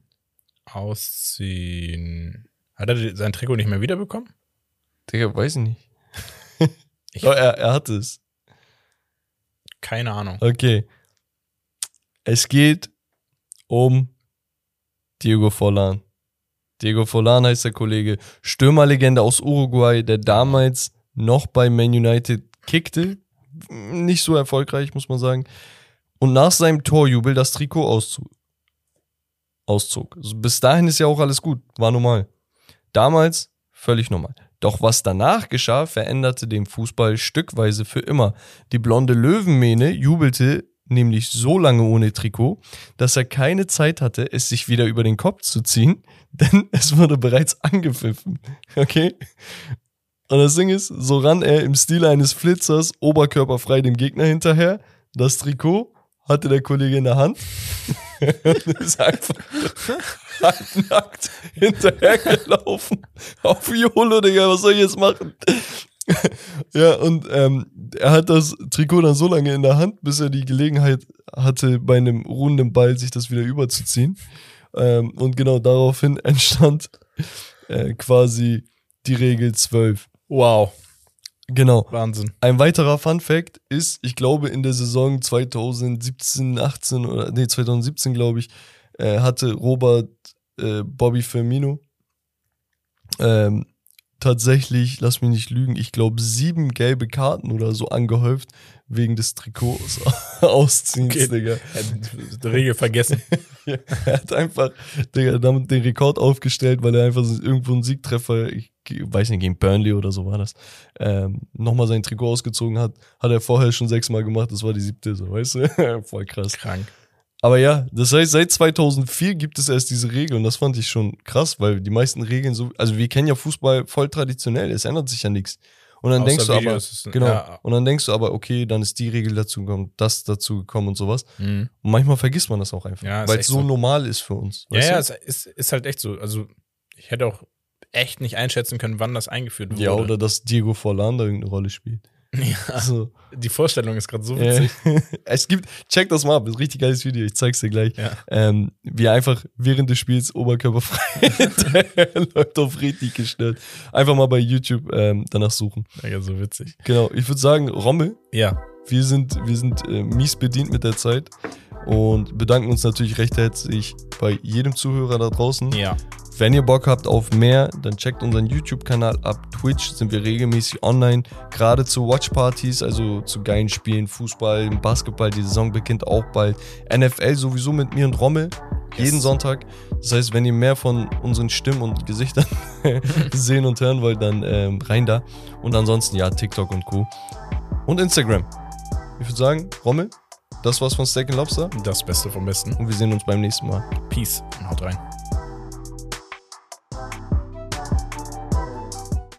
Ausziehen. Hat er sein Trikot nicht mehr wiederbekommen? Digga, weiß ich nicht. Er hatte es. Keine Ahnung. Okay. Es geht um Diego Forlan. Diego Forlan heißt der Kollege. Stürmerlegende aus Uruguay, der damals noch bei Man United kickte. Nicht so erfolgreich, muss man sagen. Und nach seinem Torjubel das Trikot auszog. Also bis dahin ist ja auch alles gut. War normal. Damals völlig normal. Doch was danach geschah, veränderte den Fußball stückweise für immer. Die blonde Löwenmähne jubelte nämlich so lange ohne Trikot, dass er keine Zeit hatte, es sich wieder über den Kopf zu ziehen, denn es wurde bereits angepfiffen. Okay? Und das Ding ist, so rann er im Stil eines Flitzers oberkörperfrei dem Gegner hinterher. Das Trikot hatte der Kollege in der Hand. Ist einfach halbnackt hinterhergelaufen. Auf YOLO, Digga, was soll ich jetzt machen? Ja, und er hat das Trikot dann so lange in der Hand, bis er die Gelegenheit hatte, bei einem ruhenden Ball sich das wieder überzuziehen. Und genau daraufhin entstand quasi die Regel 12. Wow. Genau. Wahnsinn. Ein weiterer Fun-Fact ist, ich glaube, in der Saison 2017, glaube ich, hatte Robert Bobby Firmino tatsächlich, lass mich nicht lügen, ich glaube 7 gelbe Karten oder so angehäuft wegen des Trikots ausziehens, okay. Digga. Er hat die Regel vergessen. Er hat einfach, Digga, damit den Rekord aufgestellt, weil er einfach irgendwo einen Siegtreffer, ich weiß nicht, gegen Burnley oder so war das, nochmal sein Trikot ausgezogen hat, hat er vorher schon 6-mal gemacht, das war die 7., so, weißt du? Voll krass. Krank. Aber ja, das heißt, seit 2004 gibt es erst diese Regel und das fand ich schon krass, weil die meisten Regeln so, also wir kennen ja Fußball voll traditionell, es ändert sich ja nichts. Und dann denkst du aber, okay, dann ist die Regel dazu gekommen, das dazu gekommen und sowas. Mhm. Und manchmal vergisst man das auch einfach, ja, weil es so normal ist für uns. Ja, es ist halt echt so. Also ich hätte auch echt nicht einschätzen können, wann das eingeführt wurde. Ja, oder dass Diego Forlan da irgendeine Rolle spielt. Ja, so. Die Vorstellung ist gerade so witzig. Es gibt, check das mal ab, ist ein richtig geiles Video, ich zeig's dir gleich. Ja. Wie er einfach während des Spiels oberkörperfrei läuft, auf richtig gestört. Einfach mal bei YouTube danach suchen. Ja, so witzig. Genau, ich würde sagen, Rommel, ja. wir sind mies bedient mit der Zeit und bedanken uns natürlich recht herzlich bei jedem Zuhörer da draußen. Ja. Wenn ihr Bock habt auf mehr, dann checkt unseren YouTube-Kanal ab. Twitch sind wir regelmäßig online, gerade zu Watchpartys, also zu geilen Spielen, Fußball, Basketball, die Saison beginnt auch bald. NFL sowieso mit mir und Rommel, jeden Sonntag. Das heißt, wenn ihr mehr von unseren Stimmen und Gesichtern sehen und hören wollt, dann rein da. Und ansonsten, ja, TikTok und Co. Und Instagram. Ich würde sagen, Rommel, das war's von Steak and Lobster. Das Beste vom Besten. Und wir sehen uns beim nächsten Mal. Peace und haut rein.